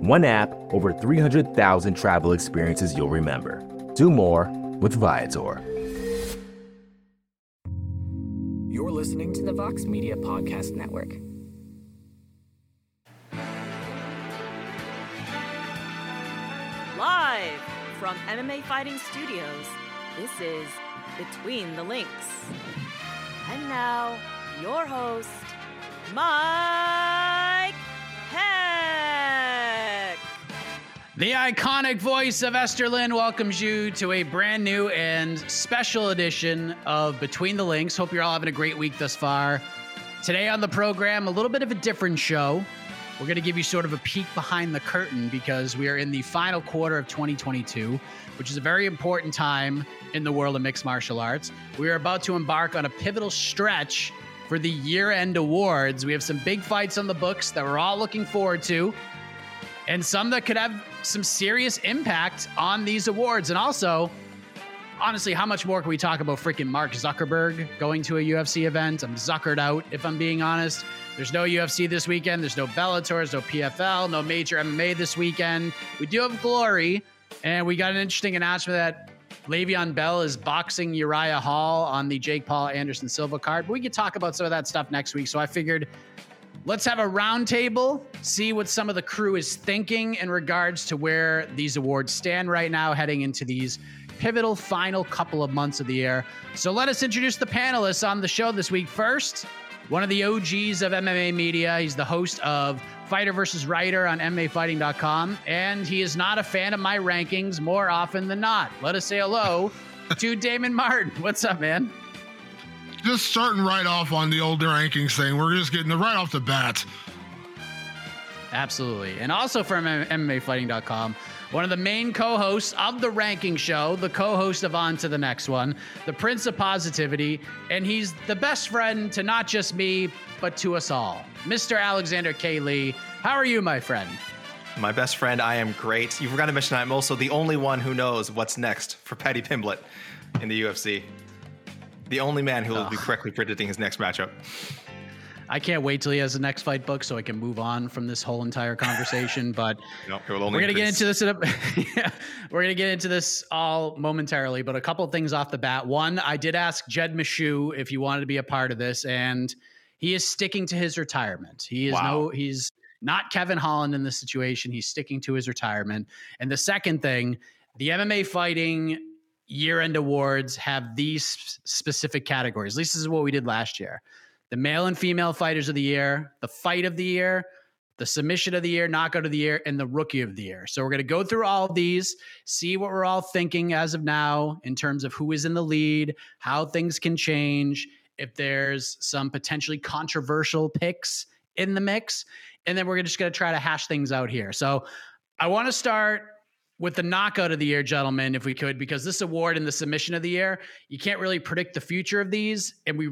One app, over 300,000 travel experiences you'll remember. Do more with Viator. You're listening to the Vox Media Podcast Network. Live from MMA Fighting Studios, this is Between the Links. And now, your host, Mike Heck. The iconic voice of Esther Lynn welcomes you to a brand new and special edition of Between the Links. Hope you're all having a great week thus far. Today on the program, a little bit of a different show. We're going to give you sort of a peek behind the curtain because we are in the final quarter of 2022, which is a very important time in the world of mixed martial arts. We are about to embark on a pivotal stretch for the year-end awards. We have some big fights on the books that we're all looking forward to, and some that could have some serious impact on these awards. And also, honestly, how much more can we talk about freaking Mark Zuckerberg going to a UFC event? I'm zuckered out, if I'm being honest. There's no UFC this weekend. There's no Bellator, there's no PFL, no major MMA this weekend. We do have Glory, and we got an interesting announcement that Le'Veon Bell is boxing Uriah Hall on the Jake Paul Anderson Silva card. But we could talk about some of that stuff next week, so I figured let's have a round table, see what some of the crew is thinking in regards to where these awards stand right now, heading into these pivotal final couple of months of the year. So let us introduce the panelists on the show this week. First, one of the OGs of MMA media. He's the host of Fighter vs. Writer on MMAfighting.com, and he is not a fan of my rankings more often than not. Let us say hello to Damon Martin. What's up, man? Just starting right off on the old rankings thing. We're just getting it right off the bat. Absolutely. And also from MMAfighting.com, one of the main co-hosts of the ranking show, the co-host of On to the Next One, the Prince of Positivity, and he's the best friend to not just me, but to us all. Mr. Alexander K. Lee, how are you, my friend? My best friend, I am great. You forgot to mention I'm also the only one who knows what's next for Paddy Pimblett in the UFC. The only man who will be correctly predicting his next matchup. I can't wait till he has the next fight book so I can move on from this whole entire conversation. But we're gonna get into this all momentarily. But a couple of things off the bat. One, I did ask Jed Meshew if he wanted to be a part of this, and he is sticking to his retirement. He's not Kevin Holland in this situation. He's sticking to his retirement. And the second thing, the MMA Fighting year-end awards have these specific categories. At least this is what we did last year. The male and female fighters of the year, the fight of the year, the submission of the year, knockout of the year, and the rookie of the year. So we're going to go through all of these, see what we're all thinking as of now in terms of who is in the lead, how things can change, if there's some potentially controversial picks in the mix. And then we're just going to try to hash things out here. So I want to start with the knockout of the year, gentlemen, if we could, because this award and the submission of the year, you can't really predict the future of these. And we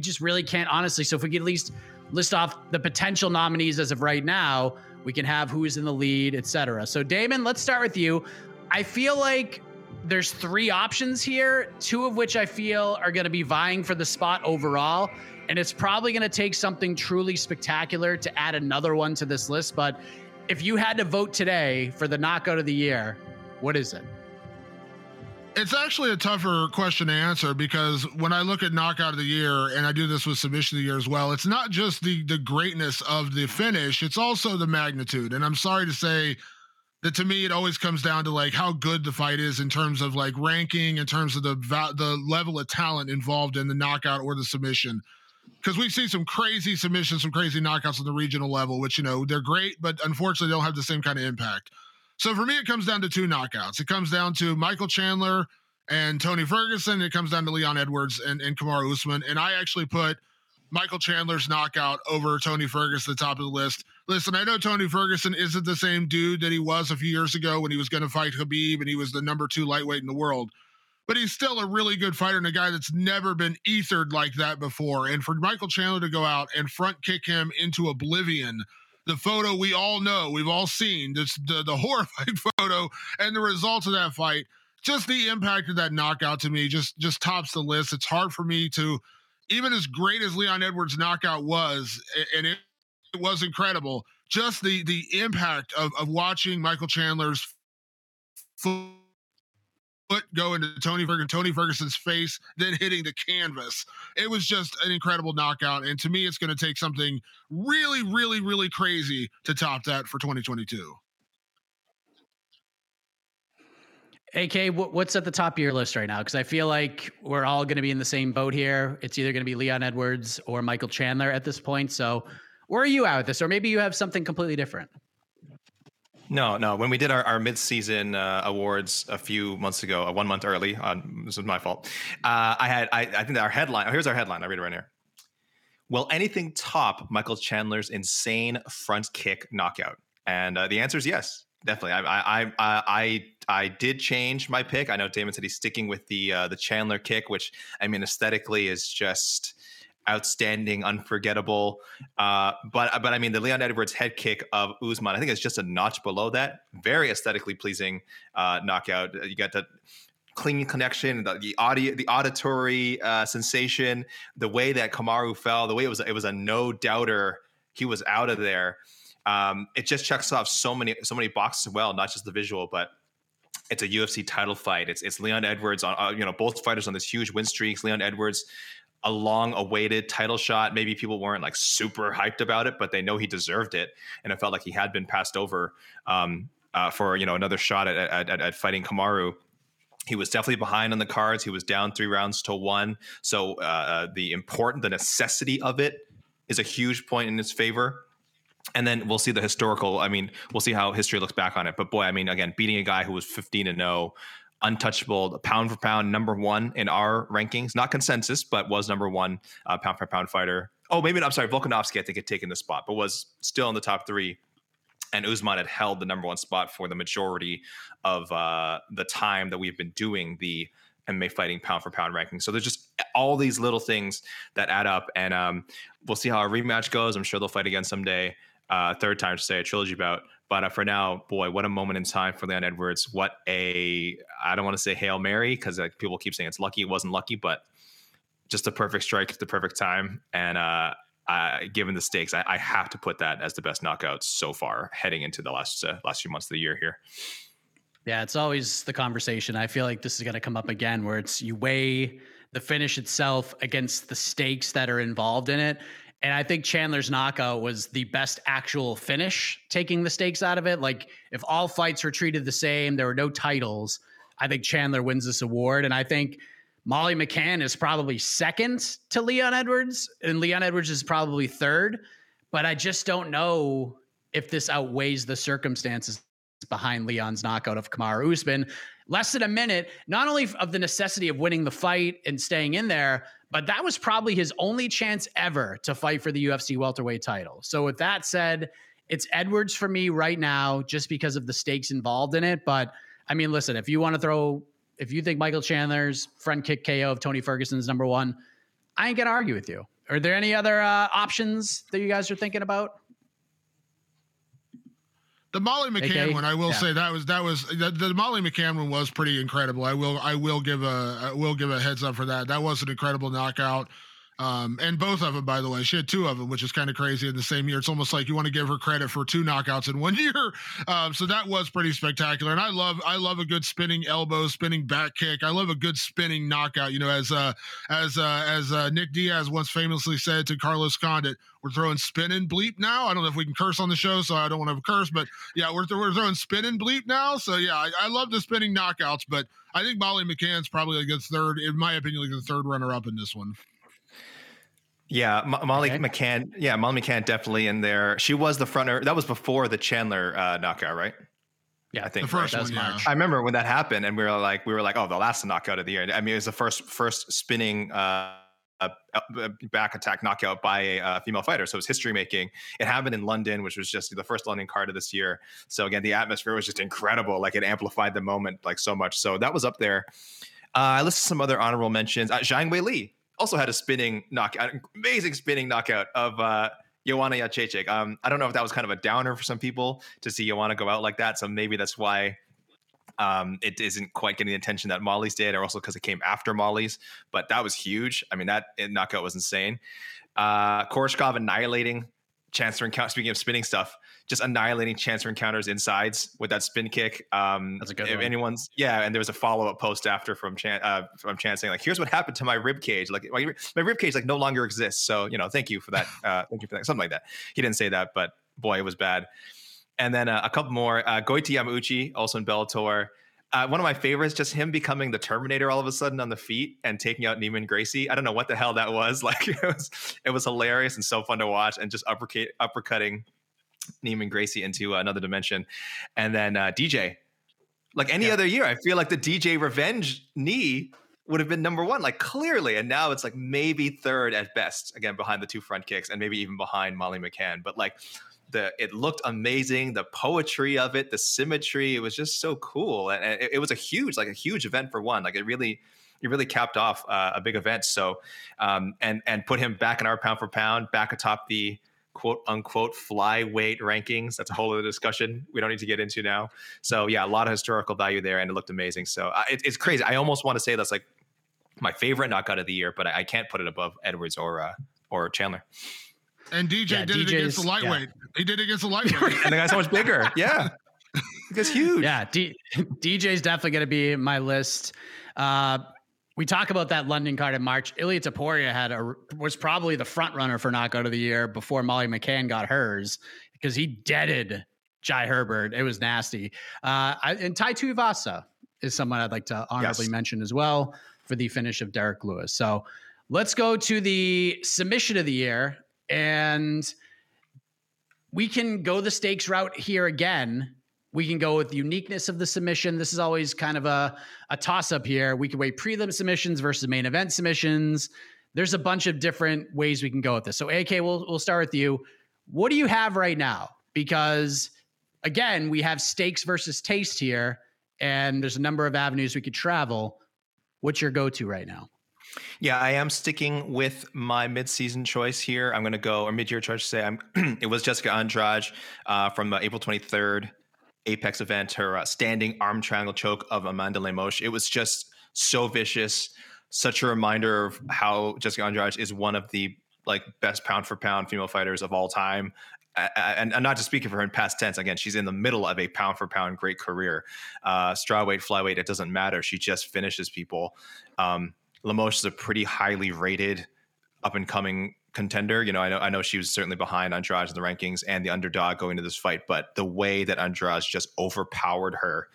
just really can't, honestly. So if we could at least list off the potential nominees as of right now, we can have who's in the lead, et cetera. So Damon, let's start with you. I feel like there's three options here, two of which I feel are going to be vying for the spot overall. And it's probably going to take something truly spectacular to add another one to this list. But If you had to vote today for the knockout of the year, what is it? It's actually a tougher question to answer, because when I look at knockout of the year, and I do this with submission of the year as well, it's not just the greatness of the finish, it's also the magnitude. And I'm sorry to say that to me, it always comes down to like how good the fight is in terms of like ranking, in terms of the level of talent involved in the knockout or the submission. Because we've seen some crazy submissions, some crazy knockouts on the regional level, which, you know, they're great, but unfortunately don't have the same kind of impact. So for me, it comes down to two knockouts. It comes down to Michael Chandler and Tony Ferguson. And it comes down to Leon Edwards and Kamaru Usman. And I actually put Michael Chandler's knockout over Tony Ferguson at the top of the list. Listen, I know Tony Ferguson isn't the same dude that he was a few years ago when he was going to fight Khabib and he was the #2 lightweight in the world. But he's still a really good fighter and a guy that's never been ethered like that before. And for Michael Chandler to go out and front kick him into oblivion, the photo we all know, we've all seen, this, the horrifying photo and the results of that fight, just the impact of that knockout to me just tops the list. It's hard for me to, even as great as Leon Edwards' knockout was, and it was incredible, just the impact of watching Michael Chandler's foot go into Tony Ferguson's face, then hitting the canvas. It was just an incredible knockout. And to me, it's going to take something really, really, really crazy to top that for 2022. AK, what's at the top of your list right now? Because I feel like we're all going to be in the same boat here. It's either going to be Leon Edwards or Michael Chandler at this point. So where are you at with this? Or maybe you have something completely different. No. When we did our mid-season awards a few months ago, 1 month early, this is my fault. I think that our headline, here's our headline. I'll read it right here. Will anything top Michael Chandler's insane front kick knockout? And the answer is yes, definitely. I did change my pick. I know Damon said he's sticking with the Chandler kick, which I mean, aesthetically is just outstanding, unforgettable. But I mean, the Leon Edwards head kick of Usman, I think it's just a notch below that. Very aesthetically pleasing knockout. You got the clean connection, the audio, the auditory sensation, the way that Kamaru fell, the way it was a no doubter. He was out of there. It just checks off so many boxes as well, not just the visual, but it's a UFC title fight. It's Leon Edwards on both fighters on this huge win streaks. Leon Edwards, a long-awaited title shot. Maybe people weren't like super hyped about it, but they know he deserved it, and it felt like he had been passed over for another shot at fighting Kamaru. He was definitely behind on the cards. He was down 3-1. So the necessity of it is a huge point in his favor. And then we'll see we'll see how history looks back on it. But boy, I mean, again, beating a guy who was 15-0. Untouchable, pound for pound, #1 in our rankings, not consensus, but was #1 pound for pound fighter. Oh, maybe I'm sorry, Volkanovski, I think, had taken the spot, but was still in the top three. And Usman had held the #1 spot for the majority of the time that we've been doing the MMA Fighting pound for pound ranking. So there's just all these little things that add up, and we'll see how our rematch goes. I'm sure they'll fight again someday, third time to say, a trilogy bout. But for now, boy, what a moment in time for Leon Edwards. What a, I don't want to say Hail Mary, because like people keep saying it's lucky. It wasn't lucky, but just the perfect strike at the perfect time. And given the stakes, I have to put that as the best knockout so far heading into the last few months of the year here. Yeah, it's always the conversation. I feel like this is going to come up again, where it's you weigh the finish itself against the stakes that are involved in it. And I think Chandler's knockout was the best actual finish, taking the stakes out of it. Like, if all fights were treated the same, there were no titles, I think Chandler wins this award. And I think Molly McCann is probably second to Leon Edwards, and Leon Edwards is probably third. But I just don't know if this outweighs the circumstances behind Leon's knockout of Kamaru Usman. Less than a minute, not only of the necessity of winning the fight and staying in there, but that was probably his only chance ever to fight for the UFC welterweight title. So with that said, it's Edwards for me right now, just because of the stakes involved in it. But I mean, listen, if you think Michael Chandler's front kick KO of Tony Ferguson's #1, I ain't going to argue with you. Are there any other options that you guys are thinking about? The Molly McCann one, I will say that was the Molly McCann one was pretty incredible. I will give a heads up for that. That was an incredible knockout. And both of them, by the way, she had two of them, which is kind of crazy in the same year. It's almost like you want to give her credit for two knockouts in 1 year. So that was pretty spectacular. And I love a good spinning elbow, spinning back kick. I love a good spinning knockout. You know, as Nick Diaz once famously said to Carlos Condit, we're throwing spin and bleep now. I don't know if we can curse on the show, so I don't want to curse, but yeah, we're throwing spin and bleep now. So yeah, I love the spinning knockouts, but I think Molly McCann's probably a good third, in my opinion, like the third runner up in this one. Yeah, Molly McCann definitely in there. She was the fronter. That was before the Chandler knockout, right? Yeah, I think the first one, March. I remember when that happened, and we were like, oh, the last knockout of the year. I mean, it was the first spinning back attack knockout by a female fighter, so it was history making. It happened in London, which was just the first London card of this year. So again, the atmosphere was just incredible. Like it amplified the moment like so much. So that was up there. I listed some other honorable mentions. Zhang Wei Li also had a spinning knockout, amazing spinning knockout of Joanna Jacek. I don't know if that was kind of a downer for some people to see Joanna go out like that. So maybe that's why it isn't quite getting the attention that Molly's did, or also because it came after Molly's. But that was huge. I mean, that knockout was insane. Koreshkov annihilating Chancellor Encounter. Speaking of spinning stuff, just annihilating Chancellor Encounters insides with that spin kick. That's a good one. And there was a follow-up post after from Chan saying, like, here's what happened to my rib cage. Like my rib cage, like, no longer exists. So, you know, thank you for that. Thank you for that. Something like that. He didn't say that, but boy, it was bad. And then a couple more, Goiti Yamauchi, also in Bellator. One of my favorites, just him becoming the Terminator all of a sudden on the feet and taking out Neiman Gracie. I don't know what the hell that was. Like it was hilarious and so fun to watch, and just uppercutting Neiman Gracie into another dimension. And then DJ, like any other year, I feel like the DJ revenge knee would have been number one, like clearly. And now it's like maybe third at best, again, behind the two front kicks and maybe even behind Molly McCann. But like it looked amazing. The poetry of it, the symmetry, it was just so cool. And it was a huge event for one. Like it really capped off a big event. So, and put him back in our pound for pound, back atop the quote unquote flyweight rankings. That's a whole other discussion we don't need to get into now. So yeah, a lot of historical value there, and it looked amazing. So it's crazy. I almost want to say that's like my favorite knockout of the year, but I can't put it above Edwards or Chandler. And DJ did it against the lightweight. Yeah. He did it against the lightweight. And the guy's so much bigger. Yeah. It's huge. Yeah. DJ's definitely going to be my list. We talk about that London card in March. Ilia Topuria was probably the front runner for knockout of the year before Molly McCann got hers, because he deaded Jai Herbert. It was nasty. And Tai Tuivasa is someone I'd like to honorably mention as well for the finish of Derek Lewis. So let's go to the submission of the year. And we can go the stakes route here again. We can go with the uniqueness of the submission. This is always kind of a toss-up here. We can weigh prelim submissions versus main event submissions. There's a bunch of different ways we can go with this. So, AK, we'll start with you. What do you have right now? Because, again, we have stakes versus taste here, and there's a number of avenues we could travel. What's your go-to right now? Yeah, I am sticking with my mid-season choice here. I'm going to go, or mid-year choice to say, it was Jessica Andrade from April 23rd Apex event, her standing arm triangle choke of Amanda Lemos. It was just so vicious, such a reminder of how Jessica Andrade is one of the like best pound-for-pound female fighters of all time. And not to speak of her in past tense, again, she's in the middle of a pound for pound great career. Strawweight, flyweight, it doesn't matter. She just finishes people. Lemos is a pretty highly rated up-and-coming contender. You know, I know she was certainly behind Andrade in the rankings and the underdog going into this fight, but the way that Andrade just overpowered her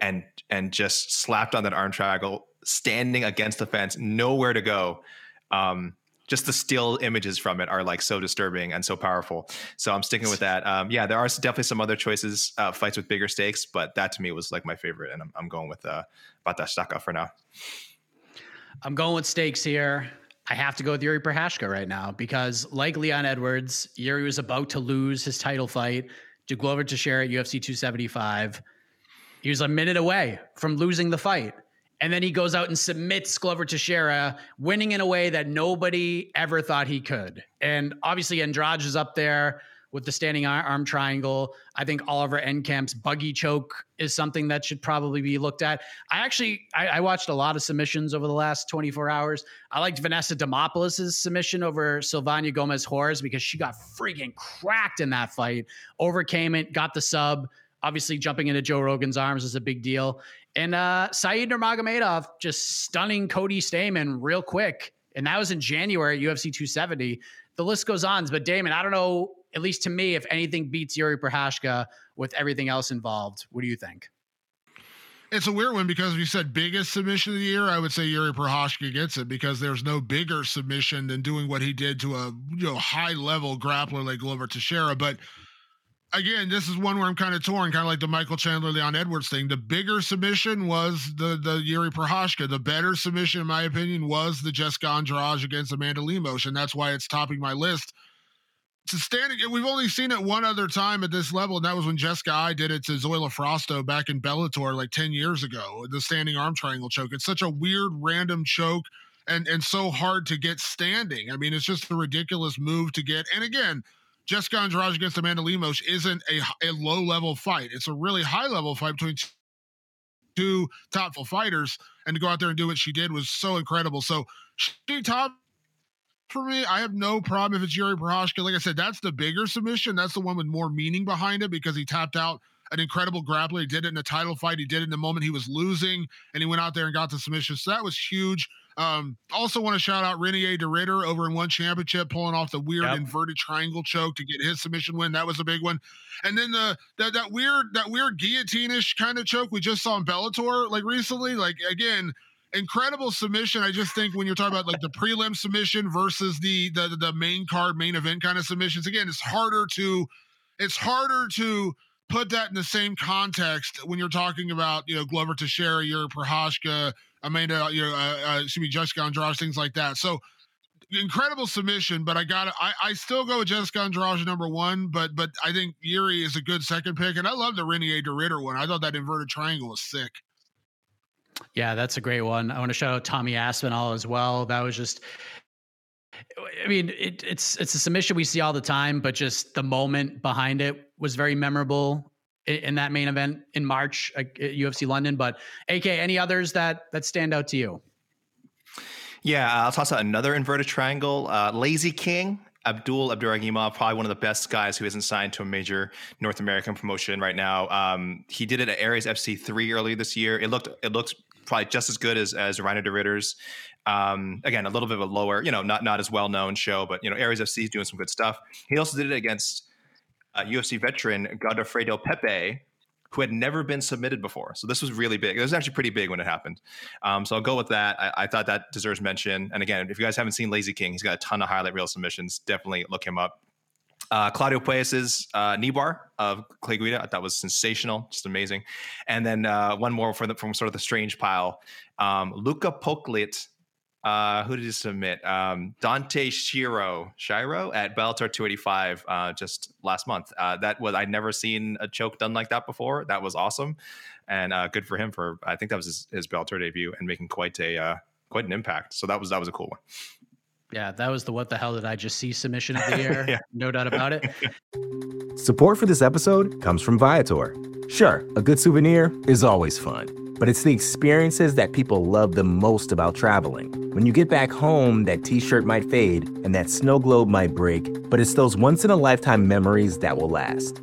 and just slapped on that arm triangle, standing against the fence, nowhere to go. Just the still images from it are like so disturbing and so powerful. So I'm sticking with that. There are definitely some other choices, fights with bigger stakes, but that to me was like my favorite, and I'm going with Prochazka for now. I'm going with stakes here. I have to go with Jiri Prochazka right now, because like Leon Edwards, Jiri was about to lose his title fight to Glover Teixeira at UFC 275. He was a minute away from losing the fight. And then he goes out and submits Glover Teixeira, winning in a way that nobody ever thought he could. And obviously Andrade is up there with the standing arm triangle. I think Oliver Enkamp's buggy choke is something that should probably be looked at. I watched a lot of submissions over the last 24 hours. I liked Vanessa Demopoulos' submission over Silvania Gomez-Horace because she got freaking cracked in that fight, overcame it, got the sub. Obviously, jumping into Joe Rogan's arms is a big deal. And Said Nurmagomedov just stunning Cody Stamann real quick. And that was in January at UFC 270. The list goes on. But Damon, I don't know, at least to me, if anything beats Jiri Prochazka with everything else involved. What do you think? It's a weird one because we said biggest submission of the year. I would say Jiri Prochazka gets it because there's no bigger submission than doing what he did to a high-level grappler like Glover Teixeira. But again, this is one where I'm kind of torn, kind of like the Michael Chandler, Leon Edwards thing. The bigger submission was the Jiri Prochazka. The better submission, in my opinion, was the Jessica Andrade against Amanda Lemos, and that's why it's topping my list. It's a standing, we've only seen it one other time at this level, and that was when Jessica I did it to Zoila Frosto back in Bellator like 10 years ago, the standing arm triangle choke. It's such a weird, random choke and so hard to get standing. I mean, it's just a ridiculous move to get. And again, Jessica Andrade against Amanda Lemos isn't a low-level fight. It's a really high-level fight between two top-level fighters, and to go out there and do what she did was so incredible. So she topped for me. I have no problem if it's Jiri Prochazka. Like I said, that's the bigger submission. That's the one with more meaning behind it because he tapped out an incredible grappler. He did it in a title fight. He did it in the moment he was losing, and he went out there and got the submission. So that was huge. Also want to shout out Renier de Ritter over in One Championship, pulling off the weird inverted triangle choke to get his submission win. That was a big one. And then that weird guillotine-ish kind of choke we just saw in Bellator, like recently, like again, incredible submission. I just think when you're talking about like the prelim submission versus the main card, main event kind of submissions, again, it's harder to put that in the same context when you're talking about, Glover Teixeira, Jiri Prochazka, Amanda, Jessica Andrade, things like that. So incredible submission, but I still go with Jessica Andrade number one, but I think Jiri is a good second pick. And I love the Renier de Ritter one. I thought that inverted triangle was sick. Yeah, that's a great one. I want to shout out Tommy Aspinall as well. That was just, I mean, it's a submission we see all the time, but just the moment behind it was very memorable in that main event in March at UFC London. But AK, any others that stand out to you? Yeah, I'll toss out another inverted triangle. Lazy King, Abdul Abdurakhimov, probably one of the best guys who isn't signed to a major North American promotion right now. He did it at Aries FC3 earlier this year. It looked probably just as good as Reiner de Ritter's. Again, a little bit of a lower, not as well-known show, but, Aries FC is doing some good stuff. He also did it against UFC veteran Godofredo Pepe, who had never been submitted before. So this was really big. It was actually pretty big when it happened. So I'll go with that. I thought that deserves mention. And again, if you guys haven't seen Lazy King, he's got a ton of highlight reel submissions. Definitely look him up. Claudio Pueyas' knee bar of Clay Guida, I thought was sensational, just amazing. And then one more from sort of the strange pile. Luca Poklit, who did he submit? Dante Shiro at Bellator 285 just last month. I'd never seen a choke done like that before. That was awesome. And good for him for, I think that was his Bellator debut and making quite an impact. So that was a cool one. Yeah, that was the what the hell did I just see submission of the year. Yeah. No doubt about it. Support for this episode comes from Viator. Sure, a good souvenir is always fun, but it's the experiences that people love the most about traveling. When you get back home, that t-shirt might fade and that snow globe might break, but it's those once-in-a-lifetime memories that will last.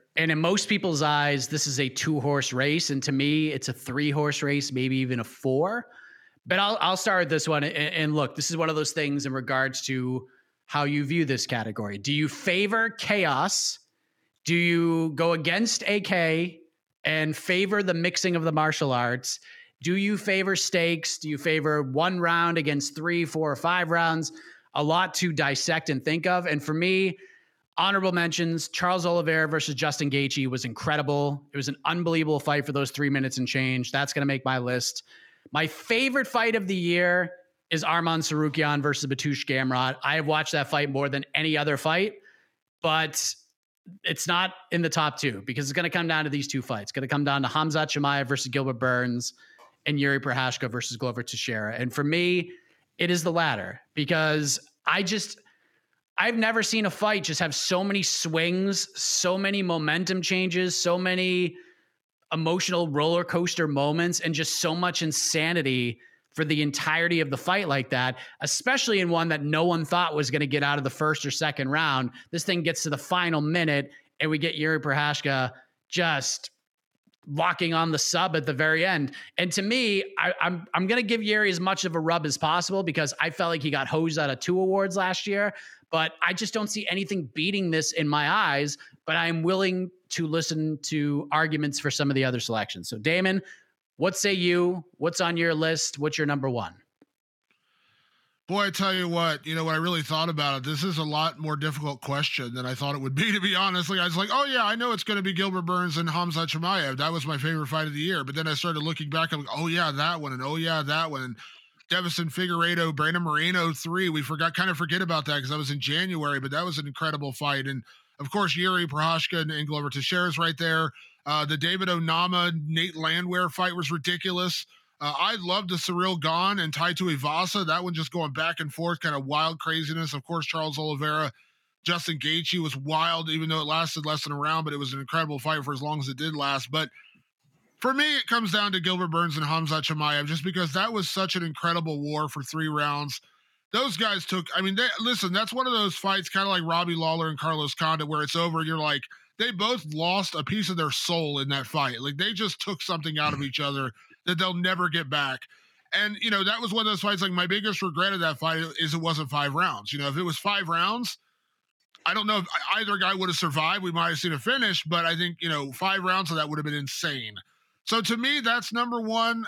And in most people's eyes, this is a 2-horse race. And to me, it's a 3-horse race, maybe even a 4. But I'll start with this one. And look, this is one of those things in regards to how you view this category. Do you favor chaos? Do you go against AK and favor the mixing of the martial arts? Do you favor stakes? Do you favor 1 round against 3, 4, or 5 rounds? A lot to dissect and think of. And for me, honorable mentions, Charles Oliveira versus Justin Gaethje was incredible. It was an unbelievable fight for those 3 minutes and change. That's going to make my list. My favorite fight of the year is Arman Sarukyan versus Mateusz Gamrot. I have watched that fight more than any other fight, but it's not in the top 2 because it's going to come down to these 2 fights. It's going to come down to Khamzat Chimaev versus Gilbert Burns and Jiri Prochazka versus Glover Teixeira. And for me, it is the latter because I've never seen a fight just have so many swings, so many momentum changes, so many emotional roller coaster moments, and just so much insanity for the entirety of the fight like that, especially in one that no one thought was going to get out of the 1st or 2nd round. This thing gets to the final minute, and we get Jiri Prochazka just locking on the sub at the very end. And to me, I'm going to give Jiri as much of a rub as possible because I felt like he got hosed out of 2 awards last year. But I just don't see anything beating this in my eyes, but I'm willing to listen to arguments for some of the other selections. So Damon, what say you? What's on your list? What's your number 1? Boy, I tell you know, when I really thought about it, this is a lot more difficult question than I thought it would be, to be honest. Like, I was like, oh yeah, I know it's going to be Gilbert Burns and Khamzat Chimaev. That was my favorite fight of the year. But then I started looking back, I'm like, oh yeah, that one, and oh yeah, that one. And Devison Figueiredo, Brandon Moreno 3. We kind of forget about that because that was in January, but that was an incredible fight. And of course, Jiri Prochazka and Glover Teixeira is right there. The David Onama, Nate Landwehr fight was ridiculous. I loved the Cyril Gane and Taito Ivasa. That one just going back and forth, kind of wild craziness. Of course, Charles Oliveira, Justin Gaethje was wild, even though it lasted less than a round, but it was an incredible fight for as long as it did last. But for me, it comes down to Gilbert Burns and Khamzat Chimaev, just because that was such an incredible war for 3 rounds. Those guys took, that's one of those fights, kind of like Robbie Lawler and Carlos Condit, where it's over. You're like, they both lost a piece of their soul in that fight. Like, they just took something out of each other that they'll never get back. And, you know, that was one of those fights, like, my biggest regret of that fight is it wasn't 5 rounds. You know, if it was 5 rounds, I don't know if either guy would have survived. We might have seen a finish, but I think, you know, 5 rounds of that would have been insane. So to me, that's number 1.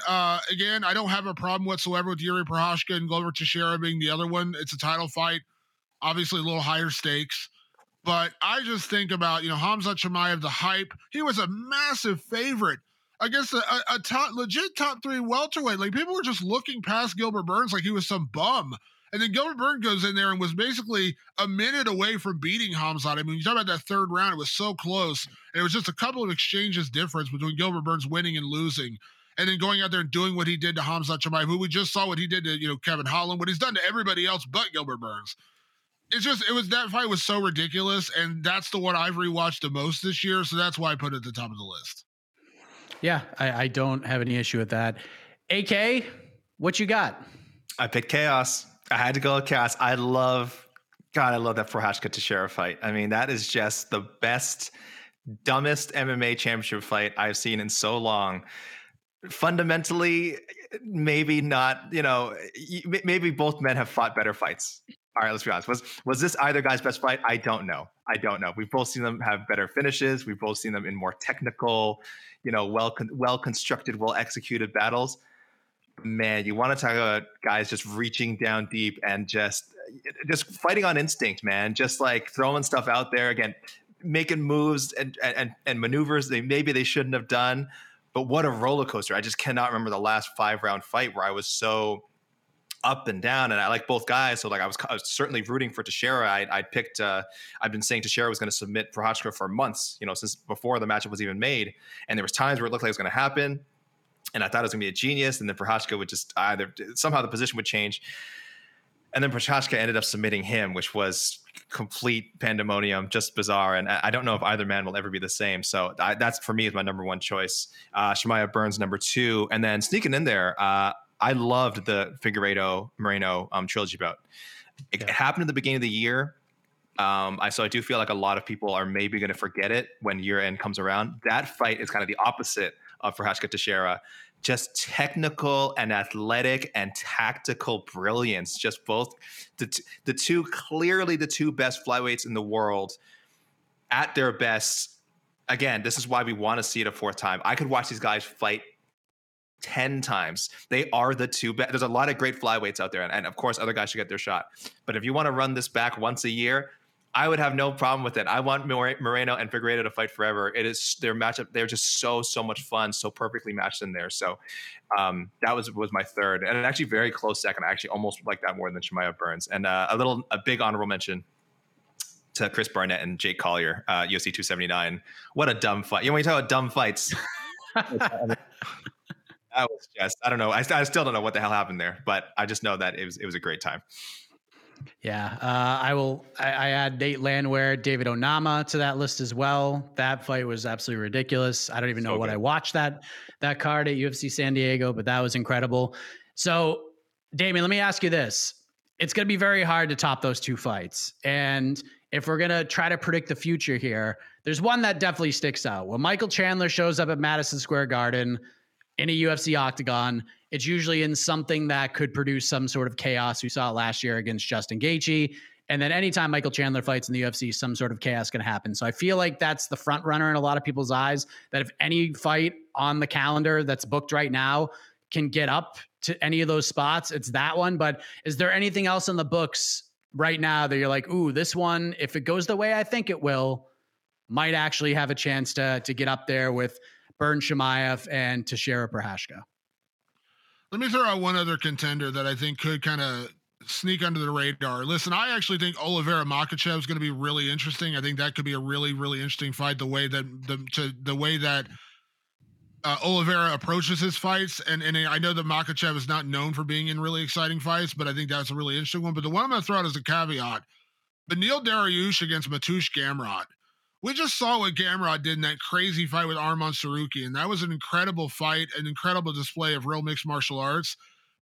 Again, I don't have a problem whatsoever with Jiri Prochazka and Glover Teixeira being the other one. It's a title fight, obviously a little higher stakes. But I just think about, you know, Khamzat Chimaev, the hype. He was a massive favorite against a legit top 3 welterweight. Like, people were just looking past Gilbert Burns like he was some bum. And then Gilbert Burns goes in there and was basically a minute away from beating Khamzat. I mean, you talk about that 3rd round, it was so close. And it was just a couple of exchanges difference between Gilbert Burns winning and losing. And then going out there and doing what he did to Khamzat Chimaev, who we just saw what he did to, you know, Kevin Holland, what he's done to everybody else but Gilbert Burns. It's just, that fight was so ridiculous. And that's the one I've rewatched the most this year. So that's why I put it at the top of the list. Yeah, I don't have any issue with that. AK, what you got? I picked chaos. I had to go with chaos. I love that Prochazka Teixeira fight. I mean, that is just the best, dumbest MMA championship fight I've seen in so long. Fundamentally, maybe not, you know, maybe both men have fought better fights. All right, let's be honest. Was this either guy's best fight? I don't know. We've both seen them have better finishes. We've both seen them in more technical, you know, well-constructed, well-executed battles. Man, you want to talk about guys just reaching down deep and just fighting on instinct, man. Just like throwing stuff out there. Again, making moves and maneuvers they maybe they shouldn't have done. But what a roller coaster. I just cannot remember the last 5-round fight where I was so up and down, and I like both guys. So like I was certainly rooting for Teixeira. I've been saying Teixeira was going to submit Prochazka for months, you know, since before the matchup was even made. And there was times where it looked like it was going to happen. And I thought it was gonna be a genius. And then Prochazka would just either somehow the position would change. And then Prochazka ended up submitting him, which was complete pandemonium, just bizarre. And I don't know if either man will ever be the same. So that's for me is my number one choice. Chimaev Burns, number two. And then sneaking in there, I loved the Figueiredo Moreno trilogy bout. It happened at the beginning of the year. So I do feel like a lot of people are maybe going to forget it when year end comes around. That fight is kind of the opposite of Prochazka Teixeira. Just technical and athletic and tactical brilliance. Just both the two best flyweights in the world at their best. Again, this is why we want to see it a fourth time. I could watch these guys fight 10 times. They are the two best. There's a lot of great flyweights out there, and of course other guys should get their shot. But if you want to run this back once a year, I would have no problem with it. I want Moreno and Figueiredo to fight forever. It is their matchup. They're just so much fun, so perfectly matched in there. So that was my third, and an actually very close second. I actually almost like that more than Chimaev Burns. And a big honorable mention to Chris Barnett and Jake Collier, UFC 279. What a dumb fight. You know, when you talk about dumb fights. That was just, I don't know. I still don't know what the hell happened there, but I just know that it was a great time. Yeah, I add Nate Landwehr, David Onama to that list as well. That fight was absolutely ridiculous. I don't even know what I watched that card at UFC San Diego, but that was incredible. So, Damon, let me ask you this. It's going to be very hard to top those two fights. And if we're going to try to predict the future here, there's one that definitely sticks out. When Michael Chandler shows up at Madison Square Garden in a UFC octagon, it's usually in something that could produce some sort of chaos. We saw it last year against Justin Gaethje. And then anytime Michael Chandler fights in the UFC, some sort of chaos can happen. So I feel like that's the front runner in a lot of people's eyes, that if any fight on the calendar that's booked right now can get up to any of those spots, it's that one. But is there anything else in the books right now that you're like, ooh, this one, if it goes the way I think it will, might actually have a chance to get up there with Burns Chimaev and Teixeira Prochazka? Let me throw out one other contender that I think could kind of sneak under the radar. Listen, I actually think Oliveira Makhachev is going to be really interesting. I think that could be a really, really interesting fight. The way that Oliveira approaches his fights, and I know that Makhachev is not known for being in really exciting fights, but I think that's a really interesting one. But the one I'm going to throw out as a caveat: Beneil Dariush against Mateusz Gamrot. We just saw what Gamrot did in that crazy fight with Arman Sarukian, and that was an incredible fight, an incredible display of real mixed martial arts.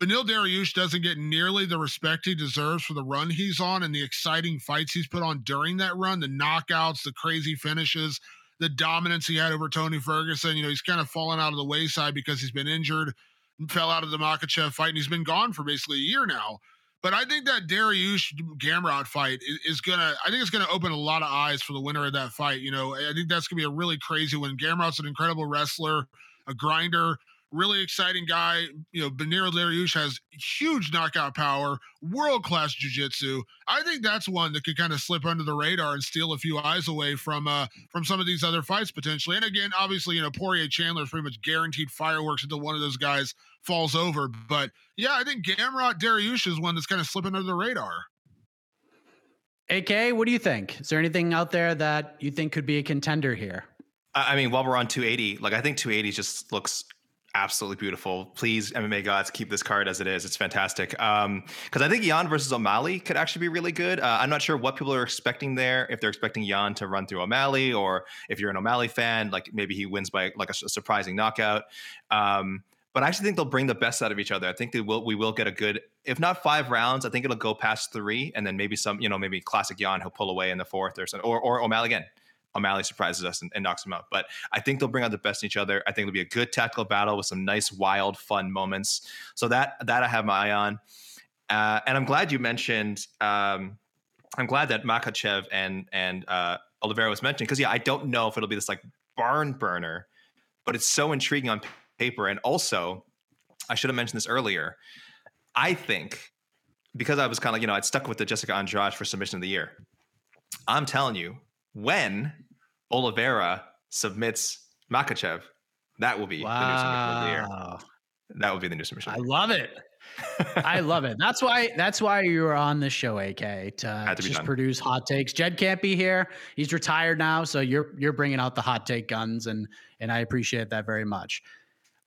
Beneil Dariush doesn't get nearly the respect he deserves for the run he's on and the exciting fights he's put on during that run, the knockouts, the crazy finishes, the dominance he had over Tony Ferguson. You know, he's kind of fallen out of the wayside because he's been injured and fell out of the Makhachev fight, and he's been gone for basically a year now. But I think that Dariush-Gamrot fight is going to open a lot of eyes for the winner of that fight. You know, I think that's going to be a really crazy one. Gamrot's an incredible wrestler, a grinder, really exciting guy. You know, Beneil Dariush has huge knockout power, world-class jiu-jitsu. I think that's one that could kind of slip under the radar and steal a few eyes away from some of these other fights potentially. And again, obviously, you know, Poirier Chandler is pretty much guaranteed fireworks until one of those guys falls over. But yeah, I think Gamrot Dariush is one that's kind of slipping under the radar. AK, what do you think? Is there anything out there that you think could be a contender here? I mean, while we're on 280, like I think 280 just looks absolutely beautiful. Please, MMA gods, keep this card as it is. It's fantastic. Because I think Yan versus O'Malley could actually be really good. I'm not sure what people are expecting there. If they're expecting Yan to run through O'Malley, or if you're an O'Malley fan, like maybe he wins by like a surprising knockout. But I actually think they'll bring the best out of each other. I think we will get a good, if not 5 rounds, I think it'll go past 3, and then maybe some, you know, maybe classic Yan, he'll pull away in the 4th or something, or O'Malley again. O'Malley surprises us and knocks him out. But I think they'll bring out the best in each other. I think it'll be a good tactical battle with some nice, wild, fun moments. So that I have my eye on. And I'm glad you mentioned, I'm glad that Makhachev and Oliveira was mentioned, because yeah, I don't know if it'll be this like barn burner, but it's so intriguing on paper. And also, I should have mentioned this earlier, I think, because I was kind of, you know, I'd stuck with the Jessica Andrade for submission of the year. I'm telling you, when Oliveira submits Makhachev, that will be the new submission of the year. That would be the new submission. I love it. I love it. That's why you were on this show, AK, to just produce hot takes. Jed can't be here. He's retired now, so you're bringing out the hot take guns, and I appreciate that very much.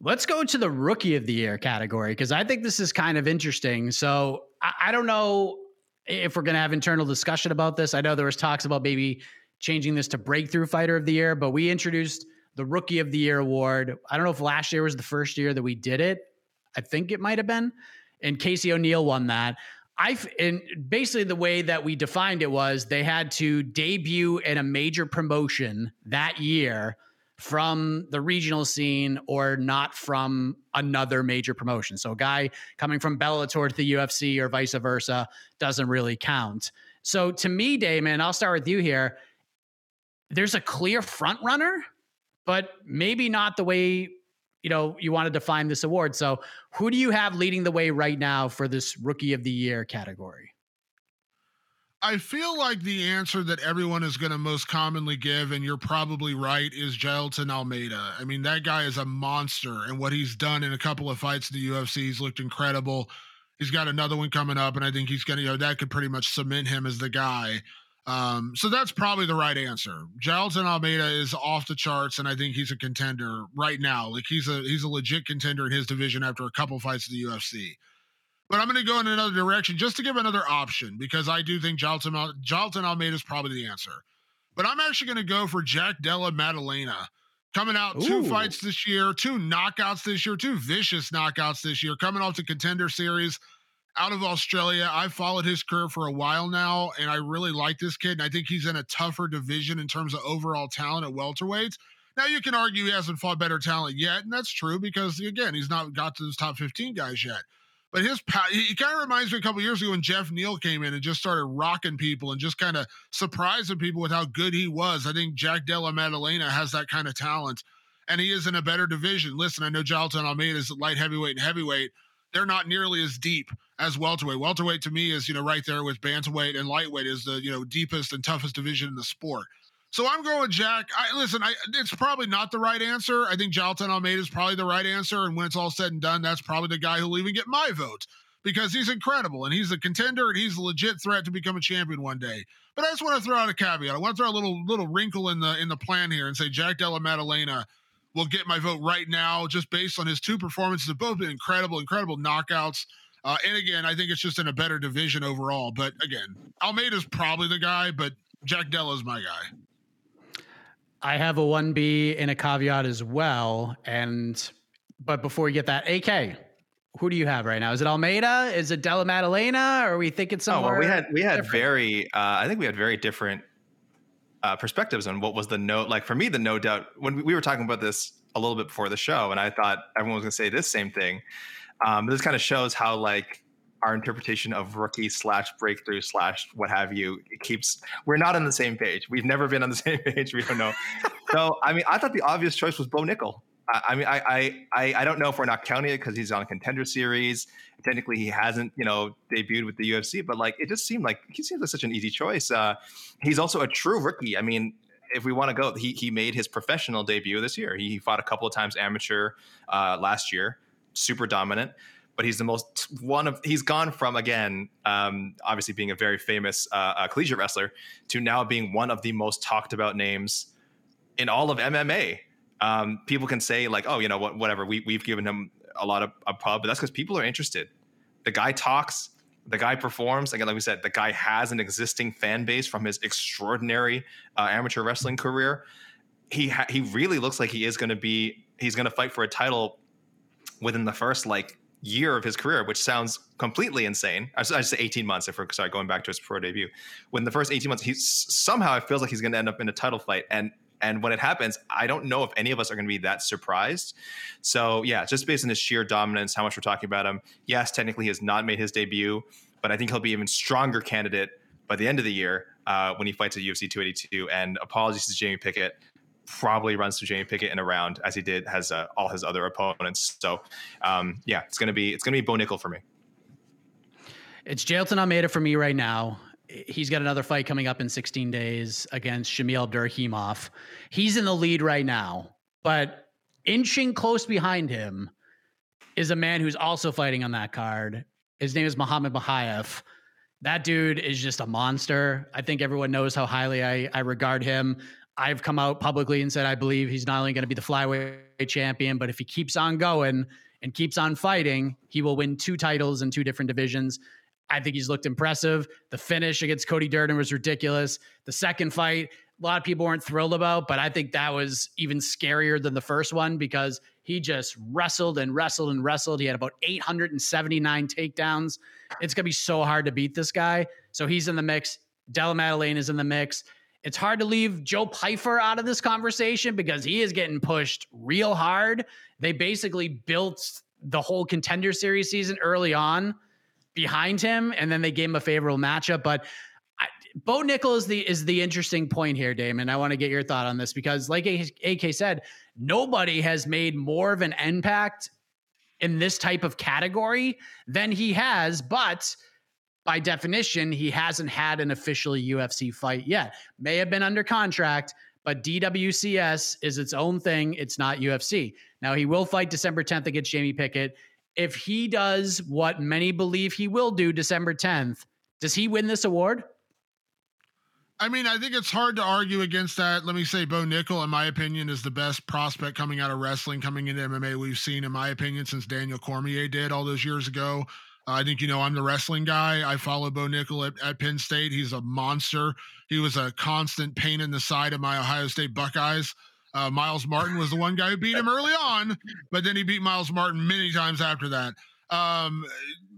Let's go to the rookie of the year category, because I think this is kind of interesting. So I don't know if we're going to have internal discussion about this. I know there was talks about maybe changing this to breakthrough fighter of the year, but we introduced the rookie of the year award. I don't know if last year was the first year that we did it. I think it might've been, and Casey O'Neill won that. And basically the way that we defined it was they had to debut in a major promotion that year from the regional scene or not from another major promotion. So a guy coming from Bellator to the UFC or vice versa doesn't really count. So to me, Damon, I'll start with you here. There's a clear front runner, but maybe not the way, you want to define this award. So who do you have leading the way right now for this rookie of the year category? I feel like the answer that everyone is going to most commonly give, and you're probably right, is Jailton Almeida. I mean, that guy is a monster, and what he's done in a couple of fights in the UFC, he's looked incredible. He's got another one coming up, and I think he's going to, that could pretty much cement him as the guy. So that's probably the right answer. Jailton Almeida is off the charts, and I think he's a contender right now. Like he's a legit contender in his division after a couple fights in the UFC. But I'm going to go in another direction just to give another option, because I do think Jailton Almeida is probably the answer. But I'm actually going to go for Jack Della Maddalena. Coming out two fights this year, two knockouts this year, two vicious knockouts this year, coming off the Contender Series out of Australia. I've followed his career for a while now, and I really like this kid. And I think he's in a tougher division in terms of overall talent at welterweights. Now, you can argue he hasn't fought better talent yet, and that's true because, again, he's not got to those top 15 guys yet. But he kind of reminds me a couple years ago when Jeff Neal came in and just started rocking people and just kind of surprising people with how good he was. I think Jack Della Maddalena has that kind of talent, and he is in a better division. Listen, I know Jailton Almeida is light heavyweight and heavyweight. They're not nearly as deep as welterweight. Welterweight to me is, right there with bantamweight and lightweight is the, deepest and toughest division in the sport. So I'm going with Jack. It's probably not the right answer. I think Jailton Almeida is probably the right answer. And when it's all said and done, that's probably the guy who'll even get my vote, because he's incredible and he's a contender and he's a legit threat to become a champion one day. But I just want to throw out a caveat. I want to throw a little wrinkle in the plan here and say Jack Della Maddalena will get my vote right now, just based on his two performances. They've both been incredible knockouts. And again, I think it's just in a better division overall. But again, Almeida's probably the guy, but Jack Della's my guy. I have a 1B and a caveat as well. But before we get that, AK, who do you have right now? Is it Almeida? Is it Della Maddalena? Or are we thinking somewhere? Oh, well, we had very different perspectives on what was the no. Like for me, the no doubt, when we were talking about this a little bit before the show, and I thought everyone was going to say this same thing. This kind of shows how like our interpretation of rookie /breakthrough/ what have you, we're not on the same page. We've never been on the same page. We don't know. So, I mean, I thought the obvious choice was Bo Nickal. I don't know if we're not counting it because he's on a Contender Series. Technically, he hasn't, debuted with the UFC, but like, it just seemed like he seems like such an easy choice. He's also a true rookie. I mean, if we want to go, he made his professional debut this year. He fought a couple of times amateur last year, super dominant. But he's the most he's gone from, again, obviously being a very famous collegiate wrestler to now being one of the most talked about names in all of MMA. People can say like, oh, whatever, we've given him a lot of a pub, but that's because people are interested. The guy talks, the guy performs. Again, like we said, the guy has an existing fan base from his extraordinary amateur wrestling career. He really looks like he's going to fight for a title within the first year of his career, which sounds completely insane. I should say 18 months if we're going back to his pro debut. When the first 18 months, he somehow it feels like he's going to end up in a title fight, and when it happens, I don't know if any of us are going to be that surprised. So yeah, just based on his sheer dominance, how much we're talking about him. Yes, technically he has not made his debut, but I think he'll be an even stronger candidate by the end of the year when he fights at UFC 282. And apologies to Jamie Pickett. Probably runs to Jamie Pickett in a round as he did has all his other opponents. So it's gonna be Bo Nickal for me. It's Jailton Almeida for me right now. He's got another fight coming up in 16 days against Shamil Abdurakhimov. He's in the lead right now, but inching close behind him is a man who's also fighting on that card. His name is Muhammad Mokaev. That dude is just a monster. I think everyone knows how highly I regard him. I've come out publicly and said I believe he's not only going to be the flyweight champion, but if he keeps on going and keeps on fighting, he will win two titles in two different divisions. I think he's looked impressive. The finish against Cody Durden was ridiculous. The second fight, a lot of people weren't thrilled about, but I think that was even scarier than the first one because he just wrestled and wrestled and wrestled. He had about 879 takedowns. It's going to be so hard to beat this guy. So he's in the mix. Della Maddalena is in the mix. It's hard to leave Joe Pyfer out of this conversation because he is getting pushed real hard. They basically built the whole Contender Series season early on behind him, and then they gave him a favorable matchup. But Bo Nickal is the interesting point here, Damon. I want to get your thought on this because, like AK said, nobody has made more of an impact in this type of category than he has, but by definition, he hasn't had an official UFC fight yet. May have been under contract, but DWCS is its own thing. It's not UFC. Now, he will fight December 10th against Jamie Pickett. If he does what many believe he will do December 10th, does he win this award? I mean, I think it's hard to argue against that. Let me say Bo Nickal, in my opinion, is the best prospect coming out of wrestling, coming into MMA we've seen, in my opinion, since Daniel Cormier did all those years ago. I think, you know, I'm the wrestling guy. I follow Bo Nickal at Penn State. He's a monster. He was a constant pain in the side of my Ohio State Buckeyes. Miles Martin was the one guy who beat him early on, but then he beat Miles Martin many times after that.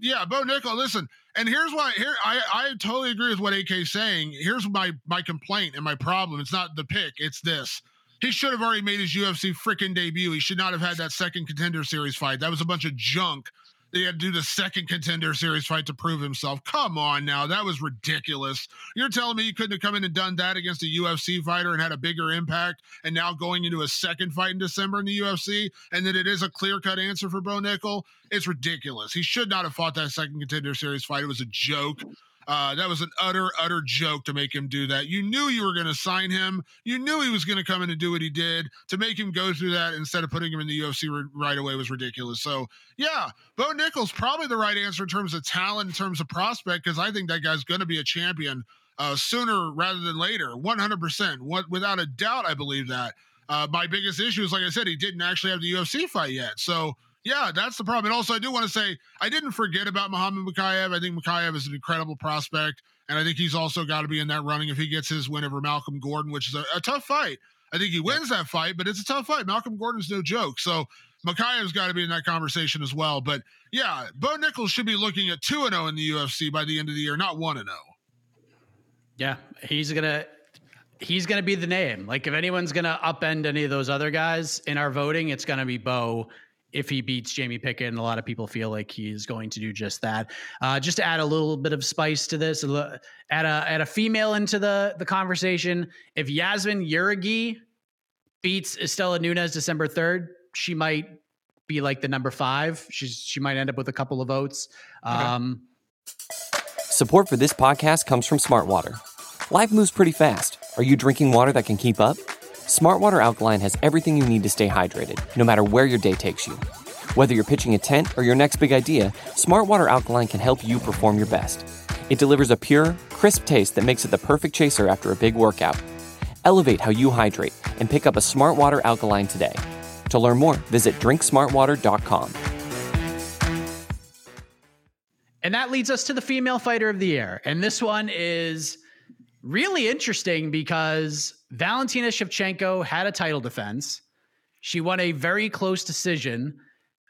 Yeah, Bo Nickal, listen, and here's why. Here, I totally agree with what AK's saying. Here's my complaint and my problem. It's not the pick. It's this. He should have already made his UFC freaking debut. He should not have had that second Contender Series fight. That was a bunch of junk. They had to do the second Contender Series fight to prove himself. Come on now. That was ridiculous. You're telling me you couldn't have come in and done that against a UFC fighter and had a bigger impact, and now going into a second fight in December in the UFC, and that it is a clear-cut answer for Bo Nickal? It's ridiculous. He should not have fought that second Contender Series fight. It was a joke. That was an utter joke to make him do that. You knew you were going to sign him. You knew he was going to come in and do what he did. To make him go through that instead of putting him in the UFC right away was ridiculous. So, yeah, Bo Nickal's probably the right answer in terms of talent, in terms of prospect, because I think that guy's going to be a champion sooner rather than later, 100%. Without a doubt, I believe that. My biggest issue is, like I said, he didn't actually have the UFC fight yet. So, yeah, that's the problem. And also, I do want to say, I didn't forget about Muhammad Mokaev. I think Mokaev is an incredible prospect, and I think he's also got to be in that running if he gets his win over Malcolm Gordon, which is a tough fight. I think he wins that fight, but it's a tough fight. Malcolm Gordon's no joke. So Mokaev's got to be in that conversation as well. But, yeah, Bo Nickal should be looking at 2-0 in the UFC by the end of the year, not 1-0. Yeah, he's going to be the name. Like, if anyone's going to upend any of those other guys in our voting, it's going to be Bo if he beats Jamie Pickett, and a lot of people feel like he is going to do just that. Just to add a little bit of spice to this, add a female into the conversation. If Yasmin Yeregi beats Estela Nunes December 3rd, she might be like the number 5. She might end up with a couple of votes. Support for this podcast comes from Smartwater. Life moves pretty fast. Are you drinking water that can keep up? Smartwater Alkaline has everything you need to stay hydrated, no matter where your day takes you. Whether you're pitching a tent or your next big idea, Smartwater Alkaline can help you perform your best. It delivers a pure, crisp taste that makes it the perfect chaser after a big workout. Elevate how you hydrate and pick up a Smartwater Alkaline today. To learn more, visit drinksmartwater.com. And that leads us to the Female Fighter of the Year. And this one is really interesting because Valentina Shevchenko had a title defense. She won a very close decision,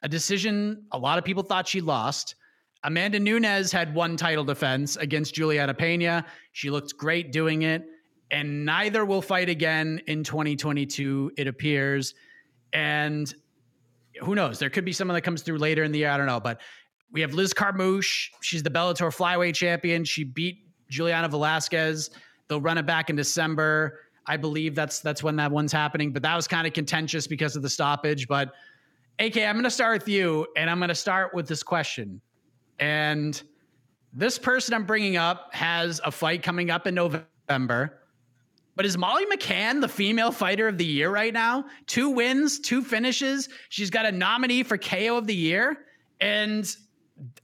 a decision a lot of people thought she lost. Amanda Nunes had one title defense against Juliana Pena. She looked great doing it, and neither will fight again in 2022, it appears. And who knows? There could be someone that comes through later in the year. I don't know, but we have Liz Carmouche. She's the Bellator flyweight champion. She beat Juliana Velasquez. They'll run it back in December. I believe that's when that one's happening, but that was kind of contentious because of the stoppage. But AK, I'm going to start with you, and I'm going to start with this question. And this person I'm bringing up has a fight coming up in November, but is Molly McCann the female fighter of the year right now? 2 wins, 2 finishes. She's got a nominee for KO of the year. And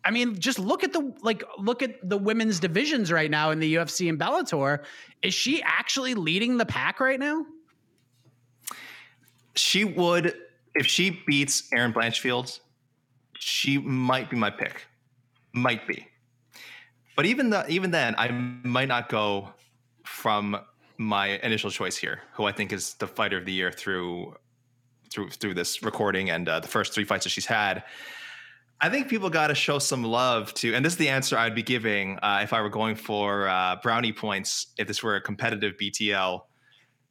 I mean, just look at the women's divisions right now in the UFC and Bellator. Is she actually leading the pack right now? She would, if she beats Erin Blanchfield, she might be my pick. Might be. But even then, I might not go from my initial choice here, who I think is the fighter of the year through this recording and the first 3 fights that she's had. I think people got to show some love to, and this is the answer I'd be giving if I were going for brownie points, if this were a competitive BTL,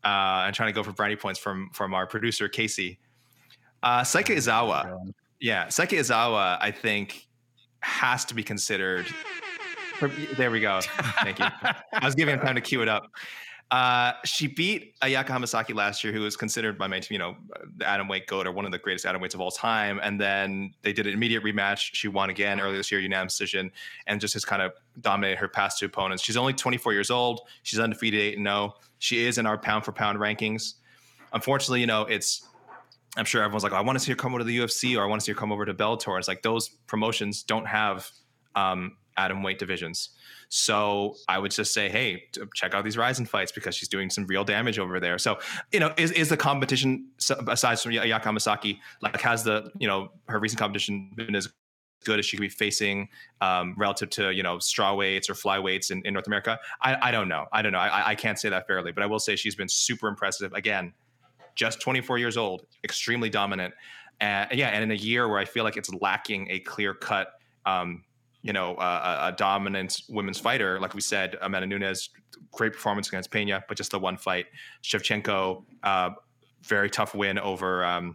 and trying to go for brownie points from our producer, Casey. Seika Izawa. Yeah, Seika Izawa, I think, has to be considered. There we go. Thank you. I was giving him time to cue it up. She beat Ayaka Hamasaki last year, who was considered by my team, the atom weight goat or one of the greatest atom weights of all time. And then they did an immediate rematch. She won again earlier this year, unanimous decision, and just has kind of dominated her past 2 opponents. She's only 24 years old. She's undefeated 8-0. She is in our pound for pound rankings. Unfortunately, I'm sure everyone's like, oh, I want to see her come over to the UFC, or I want to see her come over to Bellator. It's like those promotions don't have, atom weight divisions. So I would just say, hey, check out these Ryzen fights because she's doing some real damage over there. So, is the competition, aside from Ayaka Hamasaki, like, has the, her recent competition been as good as she could be facing relative to, straw weights or fly weights in North America? I don't know. I can't say that fairly, but I will say she's been super impressive. Again, just 24 years old, extremely dominant. And in a year where I feel like it's lacking a clear cut, a dominant women's fighter. Like we said, Amanda Nunes, great performance against Pena, but just the 1 fight. Shevchenko, very tough win over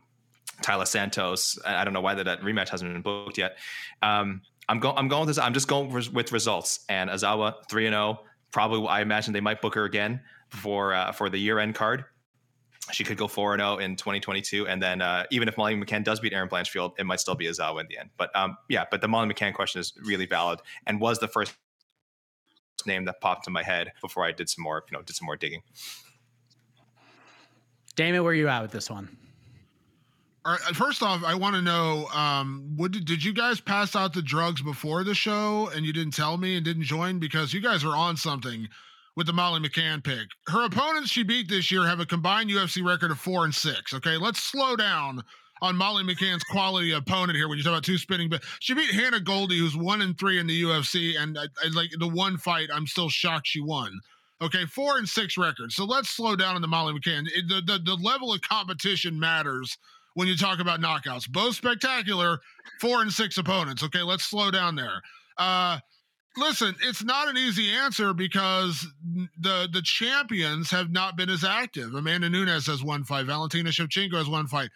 Tyler Santos. I don't know why that rematch hasn't been booked yet. I'm just going with results. And Izawa, 3-0. Probably, I imagine they might book her again for the year-end card. She could go 4-0 in 2022. And then even if Molly McCann does beat Erin Blanchfield, it might still be Izawa in the end. But but the Molly McCann question is really valid and was the first name that popped in my head before I did some more, digging. Damon, where are you at with this one? All right. First off, I want to know, did you guys pass out the drugs before the show and you didn't tell me and didn't join? Because you guys were on something with the Molly McCann pick. Her opponents she beat this year have a combined UFC record of 4-6. Okay, let's slow down on Molly McCann's quality opponent here when you talk about 2 spinning. But she beat Hannah Goldie, who's 1-3 in the UFC, and I like the 1 fight, I'm still shocked she won. Okay, 4-6 record. So let's slow down on the Molly McCann. The level of competition matters when you talk about knockouts. Both spectacular, 4-6 opponents. Okay, let's slow down there. Listen, it's not an easy answer because the champions have not been as active. Amanda Nunes has 1 fight. Valentina Shevchenko has 1 fight.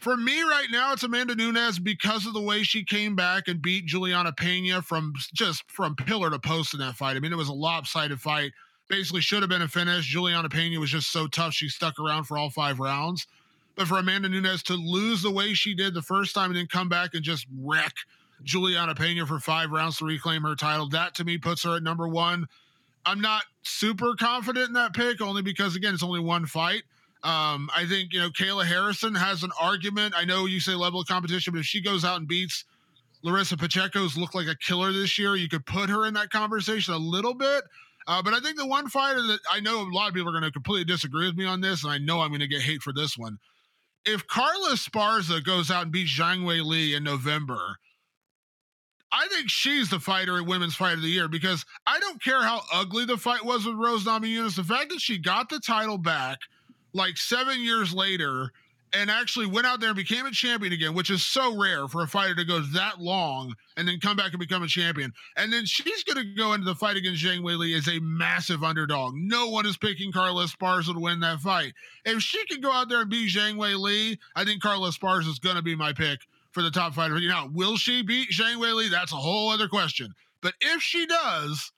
For me right now, it's Amanda Nunes because of the way she came back and beat Juliana Pena from pillar to post in that fight. I mean, it was a lopsided fight. Basically should have been a finish. Juliana Pena was just so tough. She stuck around for all 5 rounds. But for Amanda Nunes to lose the way she did the first time and then come back and just wreck Juliana Pena for 5 rounds to reclaim her title, that to me puts her at number 1. I'm not super confident in that pick only because, again, it's only 1 fight. I think, Kayla Harrison has an argument. I know you say level of competition, but if she goes out and beats Larissa Pacheco's looked like a killer this year, you could put her in that conversation a little bit. But I think the 1 fighter that I know a lot of people are going to completely disagree with me on this, and I know I'm going to get hate for this one. If Carla Esparza goes out and beats Zhang Wei Li in November, I think she's the fighter at Women's Fight of the Year because I don't care how ugly the fight was with Rose Namajunas. The fact that she got the title back like 7 years later and actually went out there and became a champion again, which is so rare for a fighter to go that long and then come back and become a champion. And then she's going to go into the fight against Zhang Wei Li as a massive underdog. No one is picking Carla Esparza to win that fight. If she can go out there and beat Zhang Wei Li, I think Carla Esparza is going to be my pick for the top fighter. Now, will she beat Zhang Wei Li? That's a whole other question. But if she does,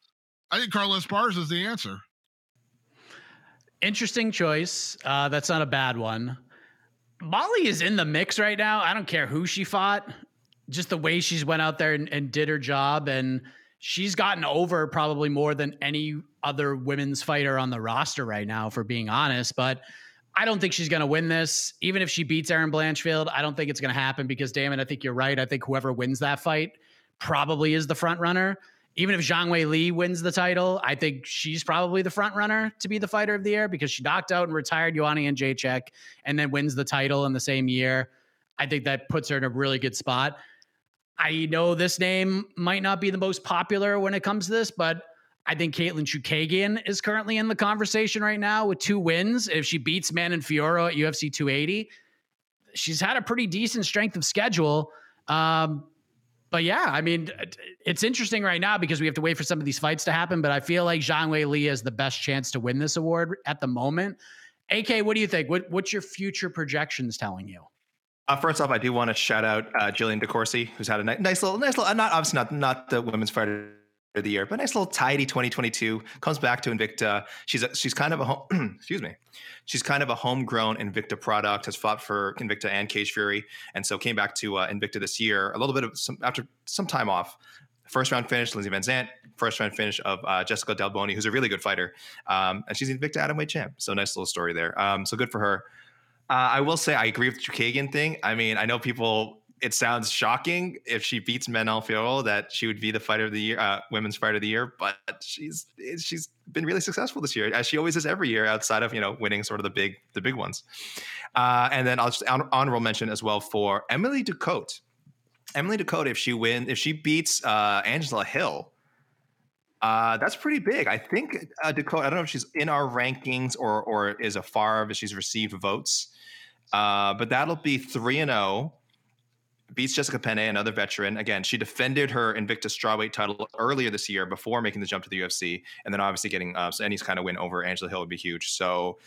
I think Carla Esparza is the answer. Interesting choice. That's not a bad one. Molly is in the mix right now. I don't care who she fought, just the way she's went out there and did her job. And she's gotten over probably more than any other women's fighter on the roster right now, for being honest, but I don't think she's going to win this. Even if she beats Erin Blanchfield, I don't think it's going to happen because, Damon, I think you're right. I think whoever wins that fight probably is the front runner. Even if Zhang Wei Li wins the title, I think she's probably the front runner to be the fighter of the year because she knocked out and retired Joanna Jędrzejczyk and then wins the title in the same year. I think that puts her in a really good spot. I know this name might not be the most popular when it comes to this, but I think Caitlin Chookagian is currently in the conversation right now with 2 wins. If she beats Manon Fiorot at UFC 280, she's had a pretty decent strength of schedule. But yeah, I mean, it's interesting right now because we have to wait for some of these fights to happen, but I feel like Zhang Wei Li has the best chance to win this award at the moment. AK, what do you think? What's your future projections telling you? First off, I do want to shout out Jillian DeCourcy, who's had a nice little, not the women's fighter of the year, but nice little tidy 2022, comes back to Invicta. She's kind of a homegrown Invicta product, has fought for Invicta and Cage Fury, and so came back to Invicta this year, a little bit of after some time off. First round finish, Lindsay Van Zant. First round finish of Jessica Del Boni, who's a really good fighter, and she's the Invicta atomweight champ. So nice little story there. So good for her. I will say I agree with the Chookagian thing. I mean, I know people, it sounds shocking if she beats Manon Fiorot that she would be the fighter of the year, women's fighter of the year, but she's been really successful this year, as she always is every year outside of, winning sort of the big ones. And then I'll just honorable mention as well for Emily Ducote. Emily Ducote, if she beats Angela Hill, that's pretty big. I think Ducote, I don't know if she's in our rankings or is a far, but she's received votes. But that'll be 3-0. Beats Jessica Penne, another veteran. Again, she defended her Invicta strawweight title earlier this year before making the jump to the UFC. And then obviously getting any kind of win over Angela Hill would be huge. So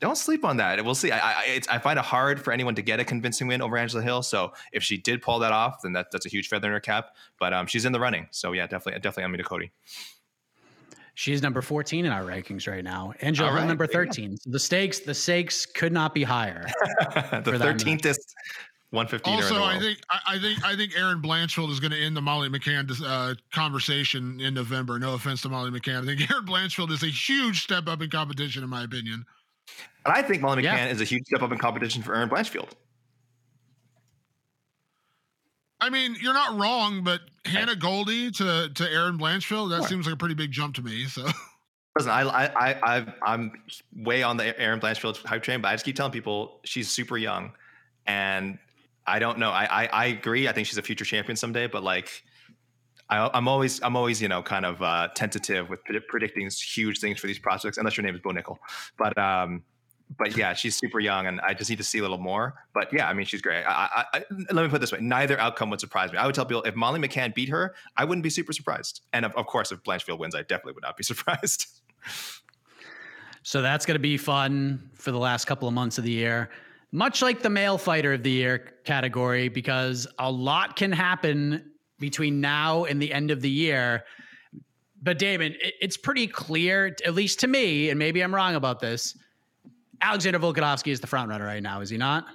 don't sleep on that. We'll see. I find it hard for anyone to get a convincing win over Angela Hill. So if she did pull that off, then that's a huge feather in her cap. But she's in the running. So yeah, definitely Amanda Cody. She's number 14 in our rankings right now. Angela Hill, number 13. Yeah. So the stakes could not be higher. The 13th is 115. Also, I think Erin Blanchfield is going to end the Molly McCann conversation in November. No offense to Molly McCann. I think Erin Blanchfield is a huge step up in competition, in my opinion. And I think Molly McCann is a huge step up in competition for Erin Blanchfield. I mean, you're not wrong, but Hannah Goldie to Erin Blanchfield, that seems like a pretty big jump to me. So, listen, I'm way on the Erin Blanchfield hype train, but I just keep telling people she's super young, and I don't know. I agree. I think she's a future champion someday, but like, I'm always kind of tentative with predicting huge things for these prospects, unless your name is Bo Nickal. But yeah, she's super young, and I just need to see a little more. But yeah, I mean, she's great. Let me put it this way: neither outcome would surprise me. I would tell people if Molly McCann beat her, I wouldn't be super surprised. And of course, if Blanchfield wins, I definitely would not be surprised. So that's going to be fun for the last couple of months of the year. Much like the male fighter of the year category, because a lot can happen between now and the end of the year. But Damon, it's pretty clear, at least to me, and maybe I'm wrong about this, Alexander Volkanovsky is the front runner right now, is he not?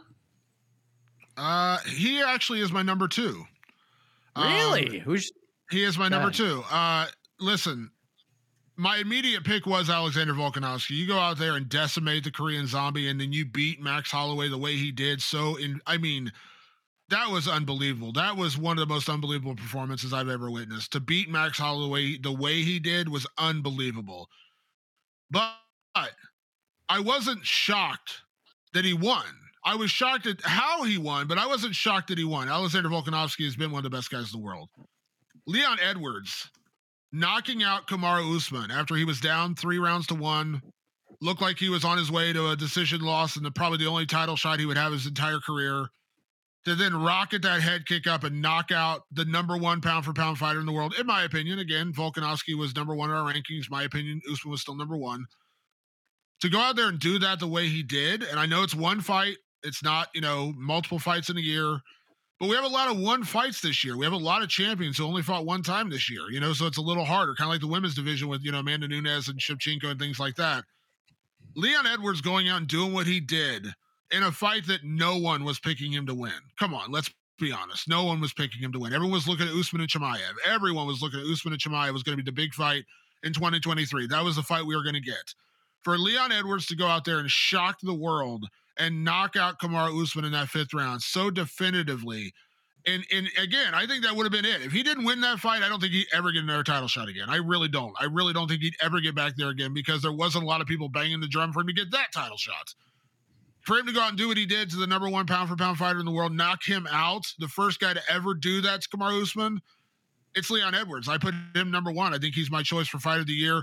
He actually is my number 2. Really? He is my number 2. Listen, my immediate pick was Alexander Volkanovsky. You go out there and decimate the Korean Zombie, and then you beat Max Holloway the way he did. That was unbelievable. That was one of the most unbelievable performances I've ever witnessed. To beat Max Holloway the way he did was unbelievable. But I wasn't shocked that he won. I was shocked at how he won, but I wasn't shocked that he won. Alexander Volkanovsky has been one of the best guys in the world. Leon Edwards knocking out Kamaru Usman after he was down 3-1, looked like he was on his way to a decision loss and probably the only title shot he would have his entire career, to then rocket that head kick up and knock out the number 1 pound-for-pound fighter in the world. In my opinion, again, Volkanovski was number 1 in our rankings. My opinion, Usman was still number 1. To go out there and do that the way he did, and I know it's one fight, it's not, multiple fights in a year, but we have a lot of one fights this year. We have a lot of champions who only fought one time this year, so it's a little harder, kind of like the women's division with, Amanda Nunes and Shevchenko and things like that. Leon Edwards going out and doing what he did in a fight that no one was picking him to win. Come on, let's be honest. No one was picking him to win. Everyone was looking at Usman and Chimaev. Everyone was looking at Usman and Chimaev. It was going to be the big fight in 2023. That was the fight we were going to get. For Leon Edwards to go out there and shock the world and knock out Kamaru Usman in that fifth round so definitively. And again, I think that would have been it. If he didn't win that fight, I don't think he'd ever get another title shot again. I really don't. I really don't think he'd ever get back there again because there wasn't a lot of people banging the drum for him to get that title shot. For him to go out and do what he did to the number one pound-for-pound fighter in the world, knock him out, the first guy to ever do that to Kamaru Usman, it's Leon Edwards. I put him number one. I think he's my choice for Fight of the Year.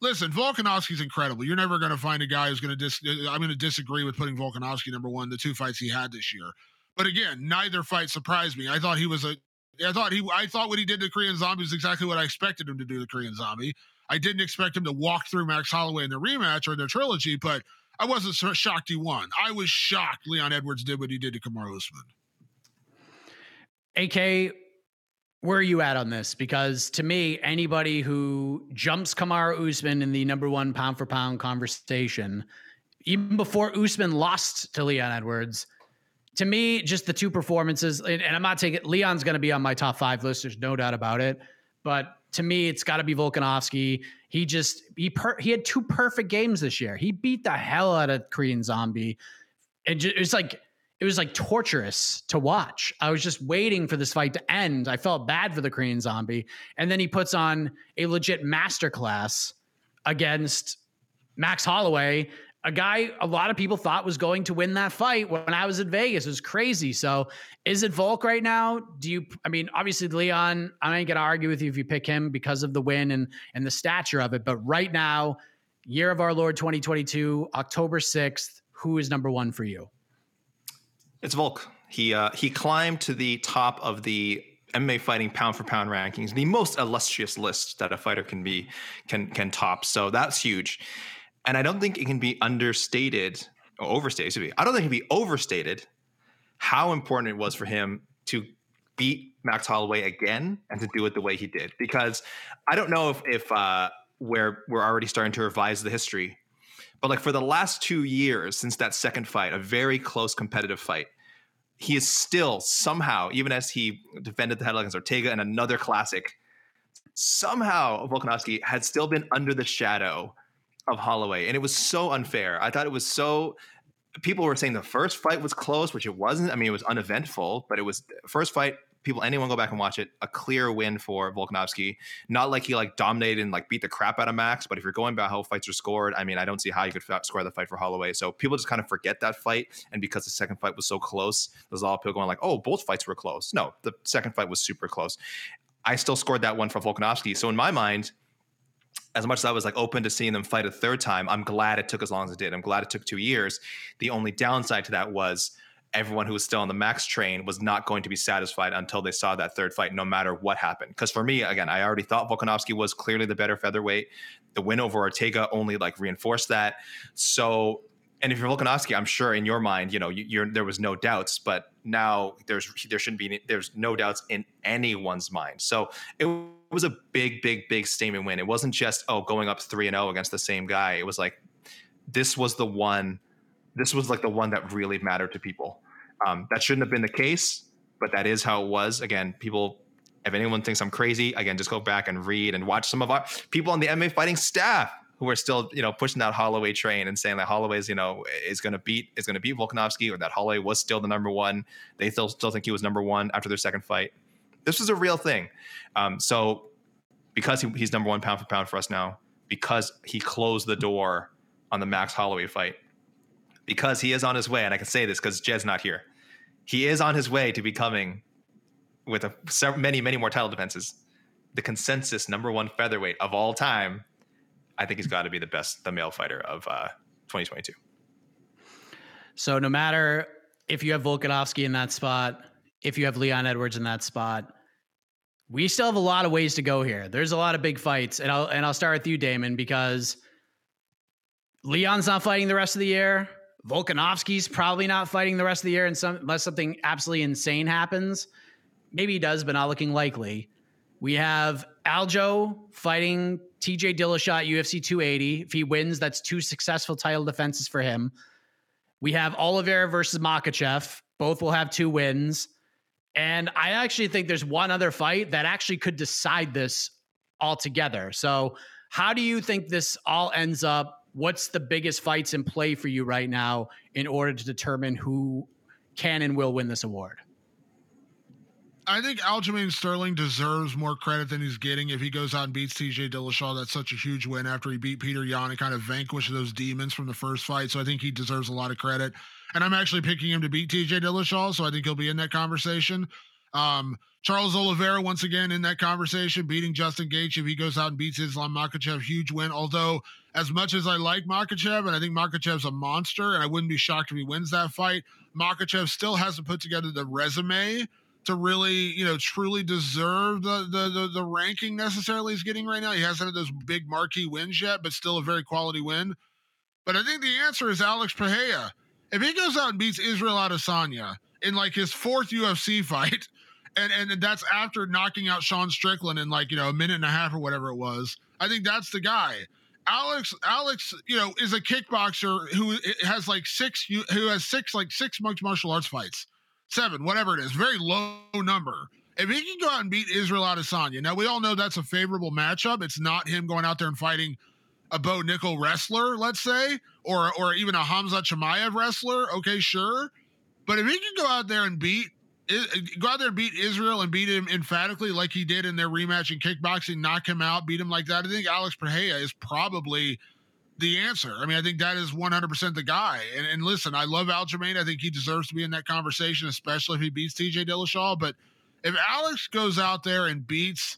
Listen, Volkanovski's incredible. You're never going to find a guy who's going to I'm going to disagree with putting Volkanovski number one, the two fights he had this year. But again, neither fight surprised me. I thought he was I thought what he did to Korean Zombie was exactly what I expected him to do to Korean Zombie. I didn't expect him to walk through Max Holloway in the rematch or their trilogy, but I wasn't shocked he won. I was shocked Leon Edwards did what he did to Kamaru Usman. AK, where are you at on this? Because to me, anybody who jumps Kamaru Usman in the number one pound for pound conversation, even before Usman lost to Leon Edwards, to me, just the two performances, and I'm not taking, Leon's going to be on my top five list. There's no doubt about it. But to me, it's got to be Volkanovski. He had two perfect games this year. He beat the hell out of Korean Zombie. And it was like torturous to watch. I was just waiting for this fight to end. I felt bad for the Korean Zombie. And then he puts on a legit masterclass against Max Holloway, a guy a lot of people thought was going to win that fight when I was in Vegas. It was crazy. So is it Volk right now? Obviously Leon, I ain't going to argue with you if you pick him because of the win and the stature of it. But right now, year of our Lord 2022, October 6th, who is number one for you? It's Volk. He climbed to the top of the MMA Fighting pound for pound rankings, the most illustrious list that a fighter can top. So that's huge, and I don't think it can be understated or overstated. I don't think it can be overstated how important it was for him to beat Max Holloway again and to do it the way he did. Because I don't know if we're already starting to revise the history. But like for the last 2 years since that second fight, a very close competitive fight, he is still somehow, even as he defended the title against Ortega and another classic, somehow Volkanovski had still been under the shadow of Holloway. And it was so unfair. I thought it was so, people were saying the first fight was close, which it wasn't. I mean, it was uneventful, but it was first fight. Anyone go back and watch it. A clear win for Volkanovski. Not like he dominated and beat the crap out of Max, but if you're going by how fights are scored, I mean, I don't see how you could square the fight for Holloway. So people just kind of forget that fight. And because the second fight was so close, there's a lot of people going both fights were close. No, the second fight was super close. I still scored that one for Volkanovski. So in my mind, as much as I was open to seeing them fight a third time, I'm glad it took as long as it did. I'm glad it took 2 years. The only downside to that was everyone who was still on the Max train was not going to be satisfied until they saw that third fight, no matter what happened. Because for me, again, I already thought Volkanovski was clearly the better featherweight. The win over Ortega only reinforced that. So, and if you're Volkanovski, I'm sure in your mind, there was no doubts, but now there's no doubts in anyone's mind. So it was a big, big, big statement win. It wasn't just, going up 3-0 against the same guy. It was this was the one. This was the one that really mattered to people. That shouldn't have been the case, but that is how it was. Again, people, if anyone thinks I'm crazy, again, just go back and read and watch some of our people on the MMA Fighting staff who are still, pushing that Holloway train and saying that Holloway's, is going to beat Volkanovski, or that Holloway was still the number one. They still think he was number one after their second fight. This was a real thing. So because he's number one pound for pound for us now, because he closed the door on the Max Holloway fight, because he is on his way, and I can say this because Jed's not here. He is on his way to becoming, with many, many more title defenses, the consensus number one featherweight of all time. I think he's got to be the male fighter of 2022. So no matter if you have Volkanovski in that spot, if you have Leon Edwards in that spot, we still have a lot of ways to go here. There's a lot of big fights, and I'll start with you, Damon, because Leon's not fighting the rest of the year. Volkanovski's probably not fighting the rest of the year unless something absolutely insane happens. Maybe he does, but not looking likely. We have Aljo fighting TJ Dillashaw at UFC 280. If he wins, that's two successful title defenses for him. We have Oliveira versus Makhachev. Both will have two wins. And I actually think there's one other fight that actually could decide this altogether. So how do you think this all ends up? What's the biggest fights in play for you right now in order to determine who can and will win this award? I think Aljamain Sterling deserves more credit than he's getting. If he goes out and beats TJ Dillashaw, that's such a huge win after he beat Petr Yan and kind of vanquished those demons from the first fight. So I think he deserves a lot of credit. And I'm actually picking him to beat TJ Dillashaw, so I think he'll be in that conversation. Charles Oliveira, once again, in that conversation, beating Justin Gaethje. If he goes out and beats Islam Makhachev, huge win. Although, as much as I like Makhachev, and I think Makhachev's a monster, and I wouldn't be shocked if he wins that fight, Makhachev still hasn't put together the resume to really, you know, truly deserve the ranking necessarily he's getting right now. He hasn't had those big marquee wins yet, but still a very quality win. But I think the answer is Alex Pereira. If he goes out and beats Israel Adesanya in like his fourth UFC fight, and that's after knocking out Sean Strickland in like, you know, a minute and a half or whatever it was, I think that's the guy. Alex, you know, is a kickboxer who has like six martial arts fights. 7, whatever it is, very low number. If he can go out and beat Israel Adesanya, now we all know that's a favorable matchup. It's not him going out there and fighting a Bo Nickal wrestler, let's say, or even a Khamzat Chimaev wrestler. Okay, sure, but if he can go out there and beat Israel and beat him emphatically, like he did in their rematch in kickboxing, knock him out, beat him like that, I think Alex Pereira is probably the answer. I mean, I think that is 100% the guy. And listen, I love Aljamain. I think he deserves to be in that conversation, especially if he beats TJ Dillashaw. But if Alex goes out there and beats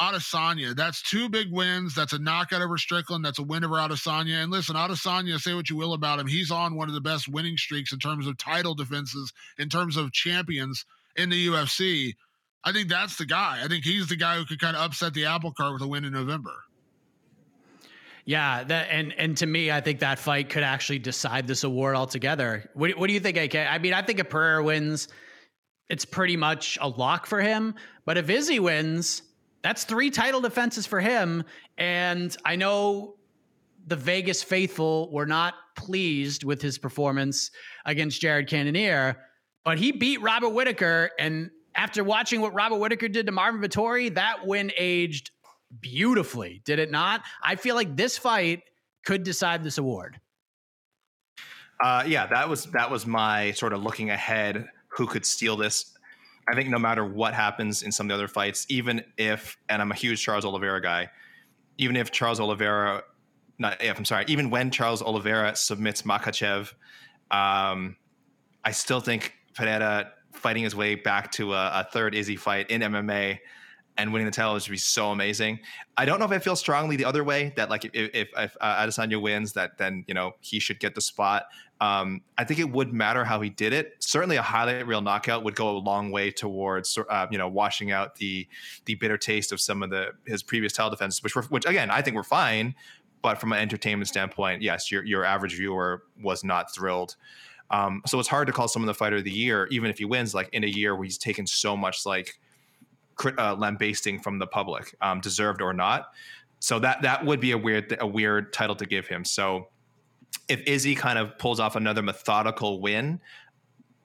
Adesanya, that's 2 big wins. That's a knockout over Strickland. That's a win over Adesanya. And listen, Adesanya, say what you will about him, he's on one of the best winning streaks in terms of title defenses, in terms of champions in the UFC. I think that's the guy. I think he's the guy who could kind of upset the apple cart with a win in November. Yeah, and to me, I think that fight could actually decide this award altogether. What do you think, AK? I mean, I think if Pereira wins, it's pretty much a lock for him. But if Izzy wins, that's 3 title defenses for him. And I know the Vegas faithful were not pleased with his performance against Jared Cannonier, but he beat Robert Whittaker. And after watching what Robert Whittaker did to Marvin Vettori, that win aged beautifully, did it not? I feel like this fight could decide this award. Yeah, that was my sort of looking ahead, who could steal this. I think no matter what happens in some of the other fights, even if, and I'm a huge Charles Oliveira guy, even when Charles Oliveira submits Makhachev, I still think Pereira fighting his way back to a third Izzy fight in MMA and winning the title would be so amazing. I don't know if I feel strongly the other way, that like if Adesanya wins, that then, you know, he should get the spot. I think it would matter how he did it. Certainly a highlight reel knockout would go a long way towards, washing out the bitter taste of some of his previous title defenses, which again, I think were fine, but from an entertainment standpoint, yes, your average viewer was not thrilled. So it's hard to call someone the fighter of the year, even if he wins, like in a year where he's taken so much like lambasting from the public, deserved or not. So that would be a weird title to give him. So if Izzy kind of pulls off another methodical win,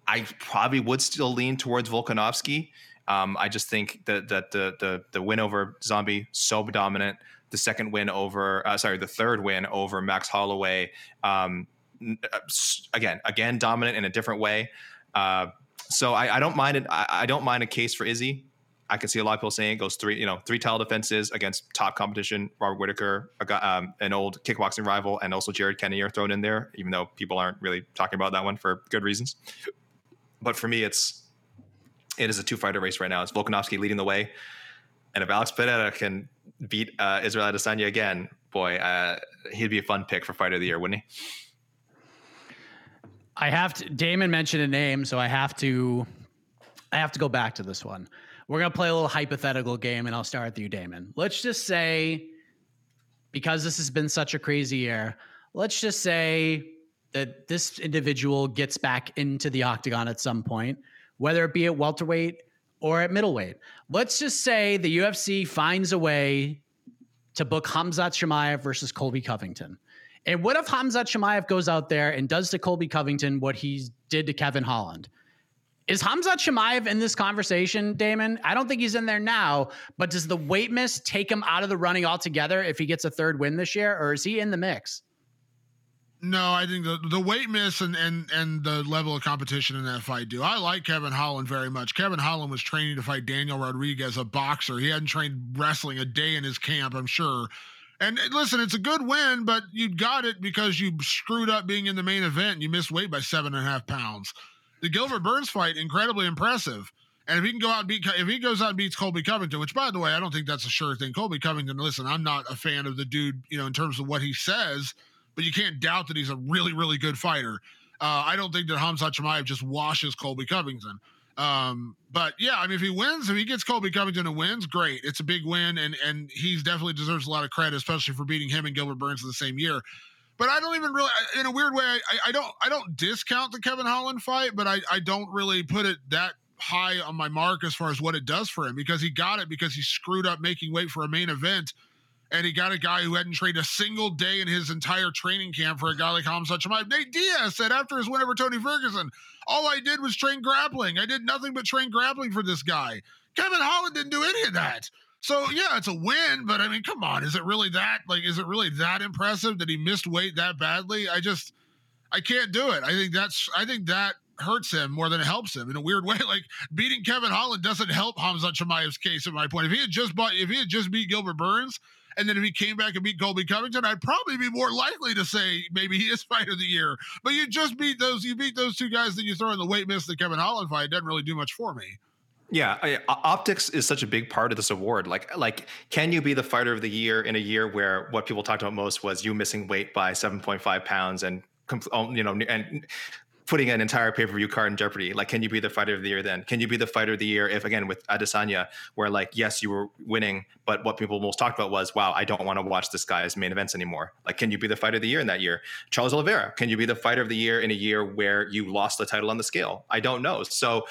I probably would still lean towards Volkanovski. I just think that the win over Zombie, so dominant, the third win over Max Holloway, again dominant in a different way. So I don't mind it. I don't mind a case for Izzy. I can see a lot of people saying it goes 3 title defenses against top competition, Robert Whittaker, an old kickboxing rival, and also Jared Cannonier thrown in there, even though people aren't really talking about that one for good reasons. But for me, it is a 2-fighter race right now. It's Volkanovski leading the way. And if Alex Pereira can beat Israel Adesanya again, boy, he'd be a fun pick for fighter of the year, wouldn't he? Damon mentioned a name, so I have to go back to this one. We're going to play a little hypothetical game, and I'll start with you, Damon. Let's just say, because this has been such a crazy year, let's just say that this individual gets back into the octagon at some point, whether it be at welterweight or at middleweight. Let's just say the UFC finds a way to book Khamzat Chimaev versus Colby Covington. And what if Khamzat Chimaev goes out there and does to Colby Covington what he did to Kevin Holland? Is Khamzat Chimaev in this conversation, Damon? I don't think he's in there now, but does the weight miss take him out of the running altogether if he gets a third win this year, or is he in the mix? No, I think the weight miss and the level of competition in that fight do. I like Kevin Holland very much. Kevin Holland was training to fight Daniel Rodriguez, a boxer. He hadn't trained wrestling a day in his camp, I'm sure. And listen, it's a good win, but you got it because you screwed up being in the main event and you missed weight by 7.5 pounds. The Gilbert Burns fight, incredibly impressive. And if he can go out and beat, if he goes out and beats Colby Covington, which by the way, I don't think that's a sure thing. Colby Covington, listen, I'm not a fan of the dude, you know, in terms of what he says, but you can't doubt that he's a really, really good fighter. I don't think that Khamzat Chimaev just washes Colby Covington. But yeah, I mean, if he wins, if he gets Colby Covington and wins, great. It's a big win. And he's definitely deserves a lot of credit, especially for beating him and Gilbert Burns in the same year. But I don't even really, in a weird way, I don't discount the Kevin Holland fight, but I don't really put it that high on my mark as far as what it does for him, because he got it because he screwed up making weight for a main event. And he got a guy who hadn't trained a single day in his entire training camp for a guy like Khamzat Chimaev. Nate Diaz said after his win over Tony Ferguson, all I did was train grappling. I did nothing but train grappling for this guy. Kevin Holland didn't do any of that. So, yeah, it's a win, but, I mean, come on. Is it really that? Like, is it really that impressive that he missed weight that badly? I can't do it. I think that hurts him more than it helps him in a weird way. Like, beating Kevin Holland doesn't help Khamzat Chimaev's case, at my point. If he had just beat Gilbert Burns, and then if he came back and beat Colby Covington, I'd probably be more likely to say maybe he is fighter of the year. But you just beat those two guys that you throw in the weight miss, the Kevin Holland fight. It doesn't really do much for me. Yeah, optics is such a big part of this award. Like, can you be the fighter of the year in a year where what people talked about most was you missing weight by 7.5 pounds and, you know, and putting an entire pay-per-view card in jeopardy? Like, can you be the fighter of the year then? Can you be the fighter of the year if, again, with Adesanya, where, like, yes, you were winning, but what people most talked about was, wow, I don't want to watch this guy's main events anymore. Like, can you be the fighter of the year in that year? Charles Oliveira, can you be the fighter of the year in a year where you lost the title on the scale? I don't know. So,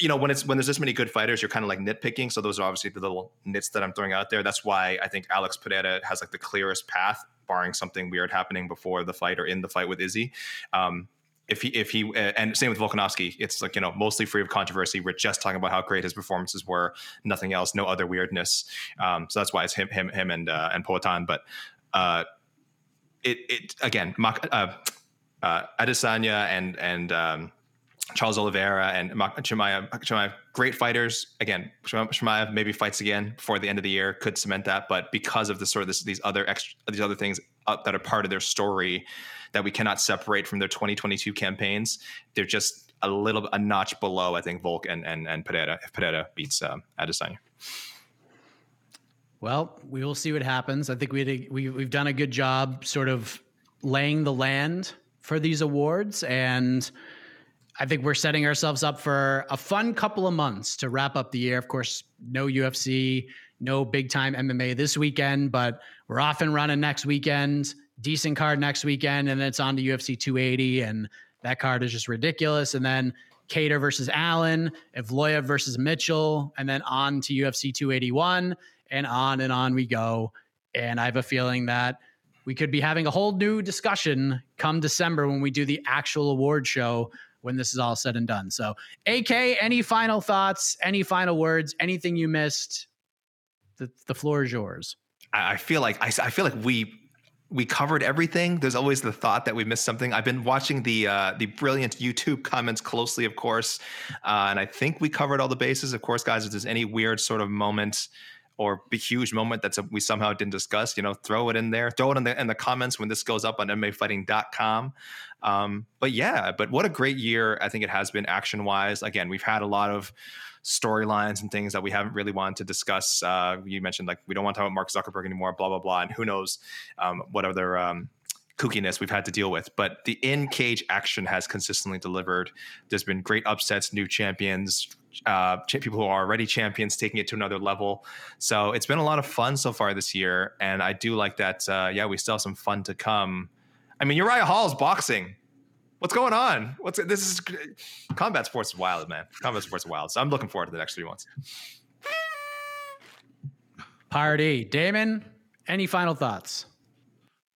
you know, when there's this many good fighters, you're kind of like nitpicking. So those are obviously the little nits that I'm throwing out there. That's why I think Alex Pereira has like the clearest path, barring something weird happening before the fight or in the fight with Izzy. If he and same with Volkanovski, it's like, you know, mostly free of controversy. We're just talking about how great his performances were, nothing else, no other weirdness. So that's why it's him, and Poatan. But it again, Adesanya and Charles Oliveira and Chimaev, great fighters. Again, Chimaev maybe fights again before the end of the year, could cement that. But because of the sort of these other things up that are part of their story that we cannot separate from their 2022 campaigns, they're just a notch below, I think, Volk and Pereira, if Pereira beats Adesanya. Well, we will see what happens. I think we've done a good job sort of laying the land for these awards, and I think we're setting ourselves up for a fun couple of months to wrap up the year. Of course, no UFC, no big time MMA this weekend, but we're off and running next weekend, decent card next weekend. And then it's on to UFC 280. And that card is just ridiculous. And then Cater versus Allen, Evloev versus Mitchell, and then on to UFC 281 and on we go. And I have a feeling that we could be having a whole new discussion come December when we do the actual award show, when this is all said and done. So, AK, any final thoughts, any final words, anything you missed? The floor is yours. I feel like we covered everything. There's always the thought that we missed something. I've been watching the brilliant YouTube comments closely, of course. And I think we covered all the bases. Of course, guys, if there's any weird sort of moment or big huge moment that we somehow didn't discuss, you know, throw it in there, throw it in the comments when this goes up on MMAfighting.com. But what a great year I think it has been action wise. Again, we've had a lot of storylines and things that we haven't really wanted to discuss. You mentioned, like, we don't want to talk about Mark Zuckerberg anymore, blah, blah, blah. And who knows what other kookiness we've had to deal with, but the in-cage action has consistently delivered. There's been great upsets, new champions, people who are already champions taking it to another level. So it's been a lot of fun so far this year, and I do like that. We still have some fun to come. I mean, Uriah Hall's boxing. What's going on? This is combat sports is wild, man. Combat sports is wild. So I'm looking forward to the next 3 months. Party, Damon. Any final thoughts?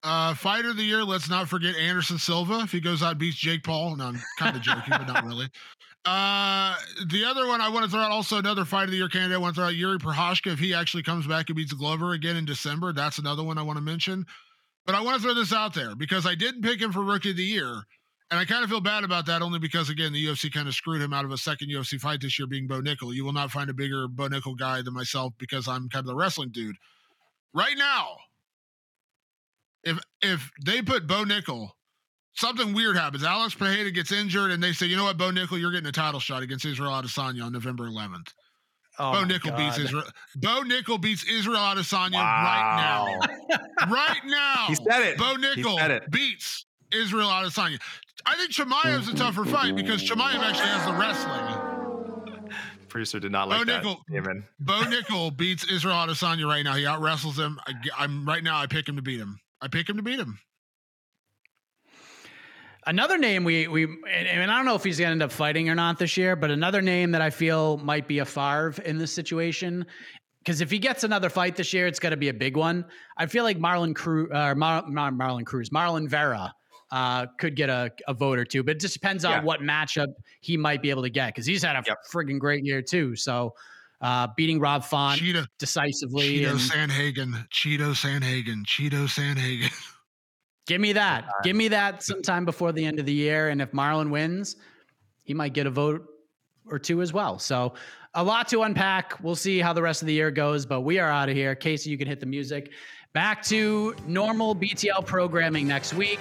Fighter of the year, let's not forget Anderson Silva. If he goes out and beats Jake Paul, and I'm kind of joking, but not really. The other one I want to throw out, also another fight of the year candidate I want to throw out, Jiri Prochazka. If he actually comes back and beats Glover again in December, that's another one I want to mention. But I want to throw this out there because I didn't pick him for Rookie of the Year, and I kind of feel bad about that only because, again, the UFC kind of screwed him out of a second UFC fight this year being Bo Nickal. You will not find a bigger Bo Nickal guy than myself because I'm kind of the wrestling dude. Right now, if they put Bo Nickal, something weird happens. Alex Pereira gets injured, and they say, you know what, Bo Nickal, you're getting a title shot against Israel Adesanya on November 11th. Oh, Bo Nickal beats Israel Adesanya right now. Right now. He said it. Bo Nickal beats Israel Adesanya. I think Chimaev's a tougher fight because Chimaev actually has the wrestling. Producer did not like that. Bo Nickal beats Israel Adesanya right now. He out-wrestles him. I pick him to beat him. Another name we I don't know if he's going to end up fighting or not this year, but another name that I feel might be a Favre in this situation, because if he gets another fight this year, it's going to be a big one. I feel like Marlon Vera could get a vote or two, but it just depends on what matchup he might be able to get, because he's had a friggin' great year too. So beating Rob Font decisively. Cheeto Sanhagen. Give me that. Give me that sometime before the end of the year. And if Marlon wins, he might get a vote or two as well. So a lot to unpack. We'll see how the rest of the year goes, but we are out of here. Casey, you can hit the music. Back to normal BTL programming next week.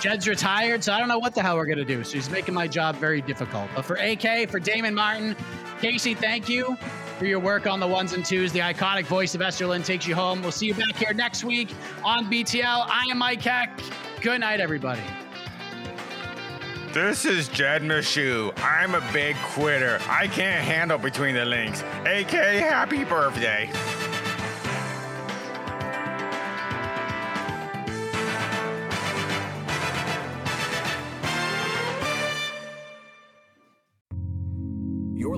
Jed's retired, so I don't know what the hell we're going to do. So he's making my job very difficult. But for AK, for Damon Martin, Casey, thank you for your work on the ones and twos. The iconic voice of Esther Lynn takes you home. We'll see you back here next week on BTL. I am Mike Heck. Good night, everybody. This is Jed Meshew. I'm a big quitter. I can't handle Between the Links. AK, happy birthday. You're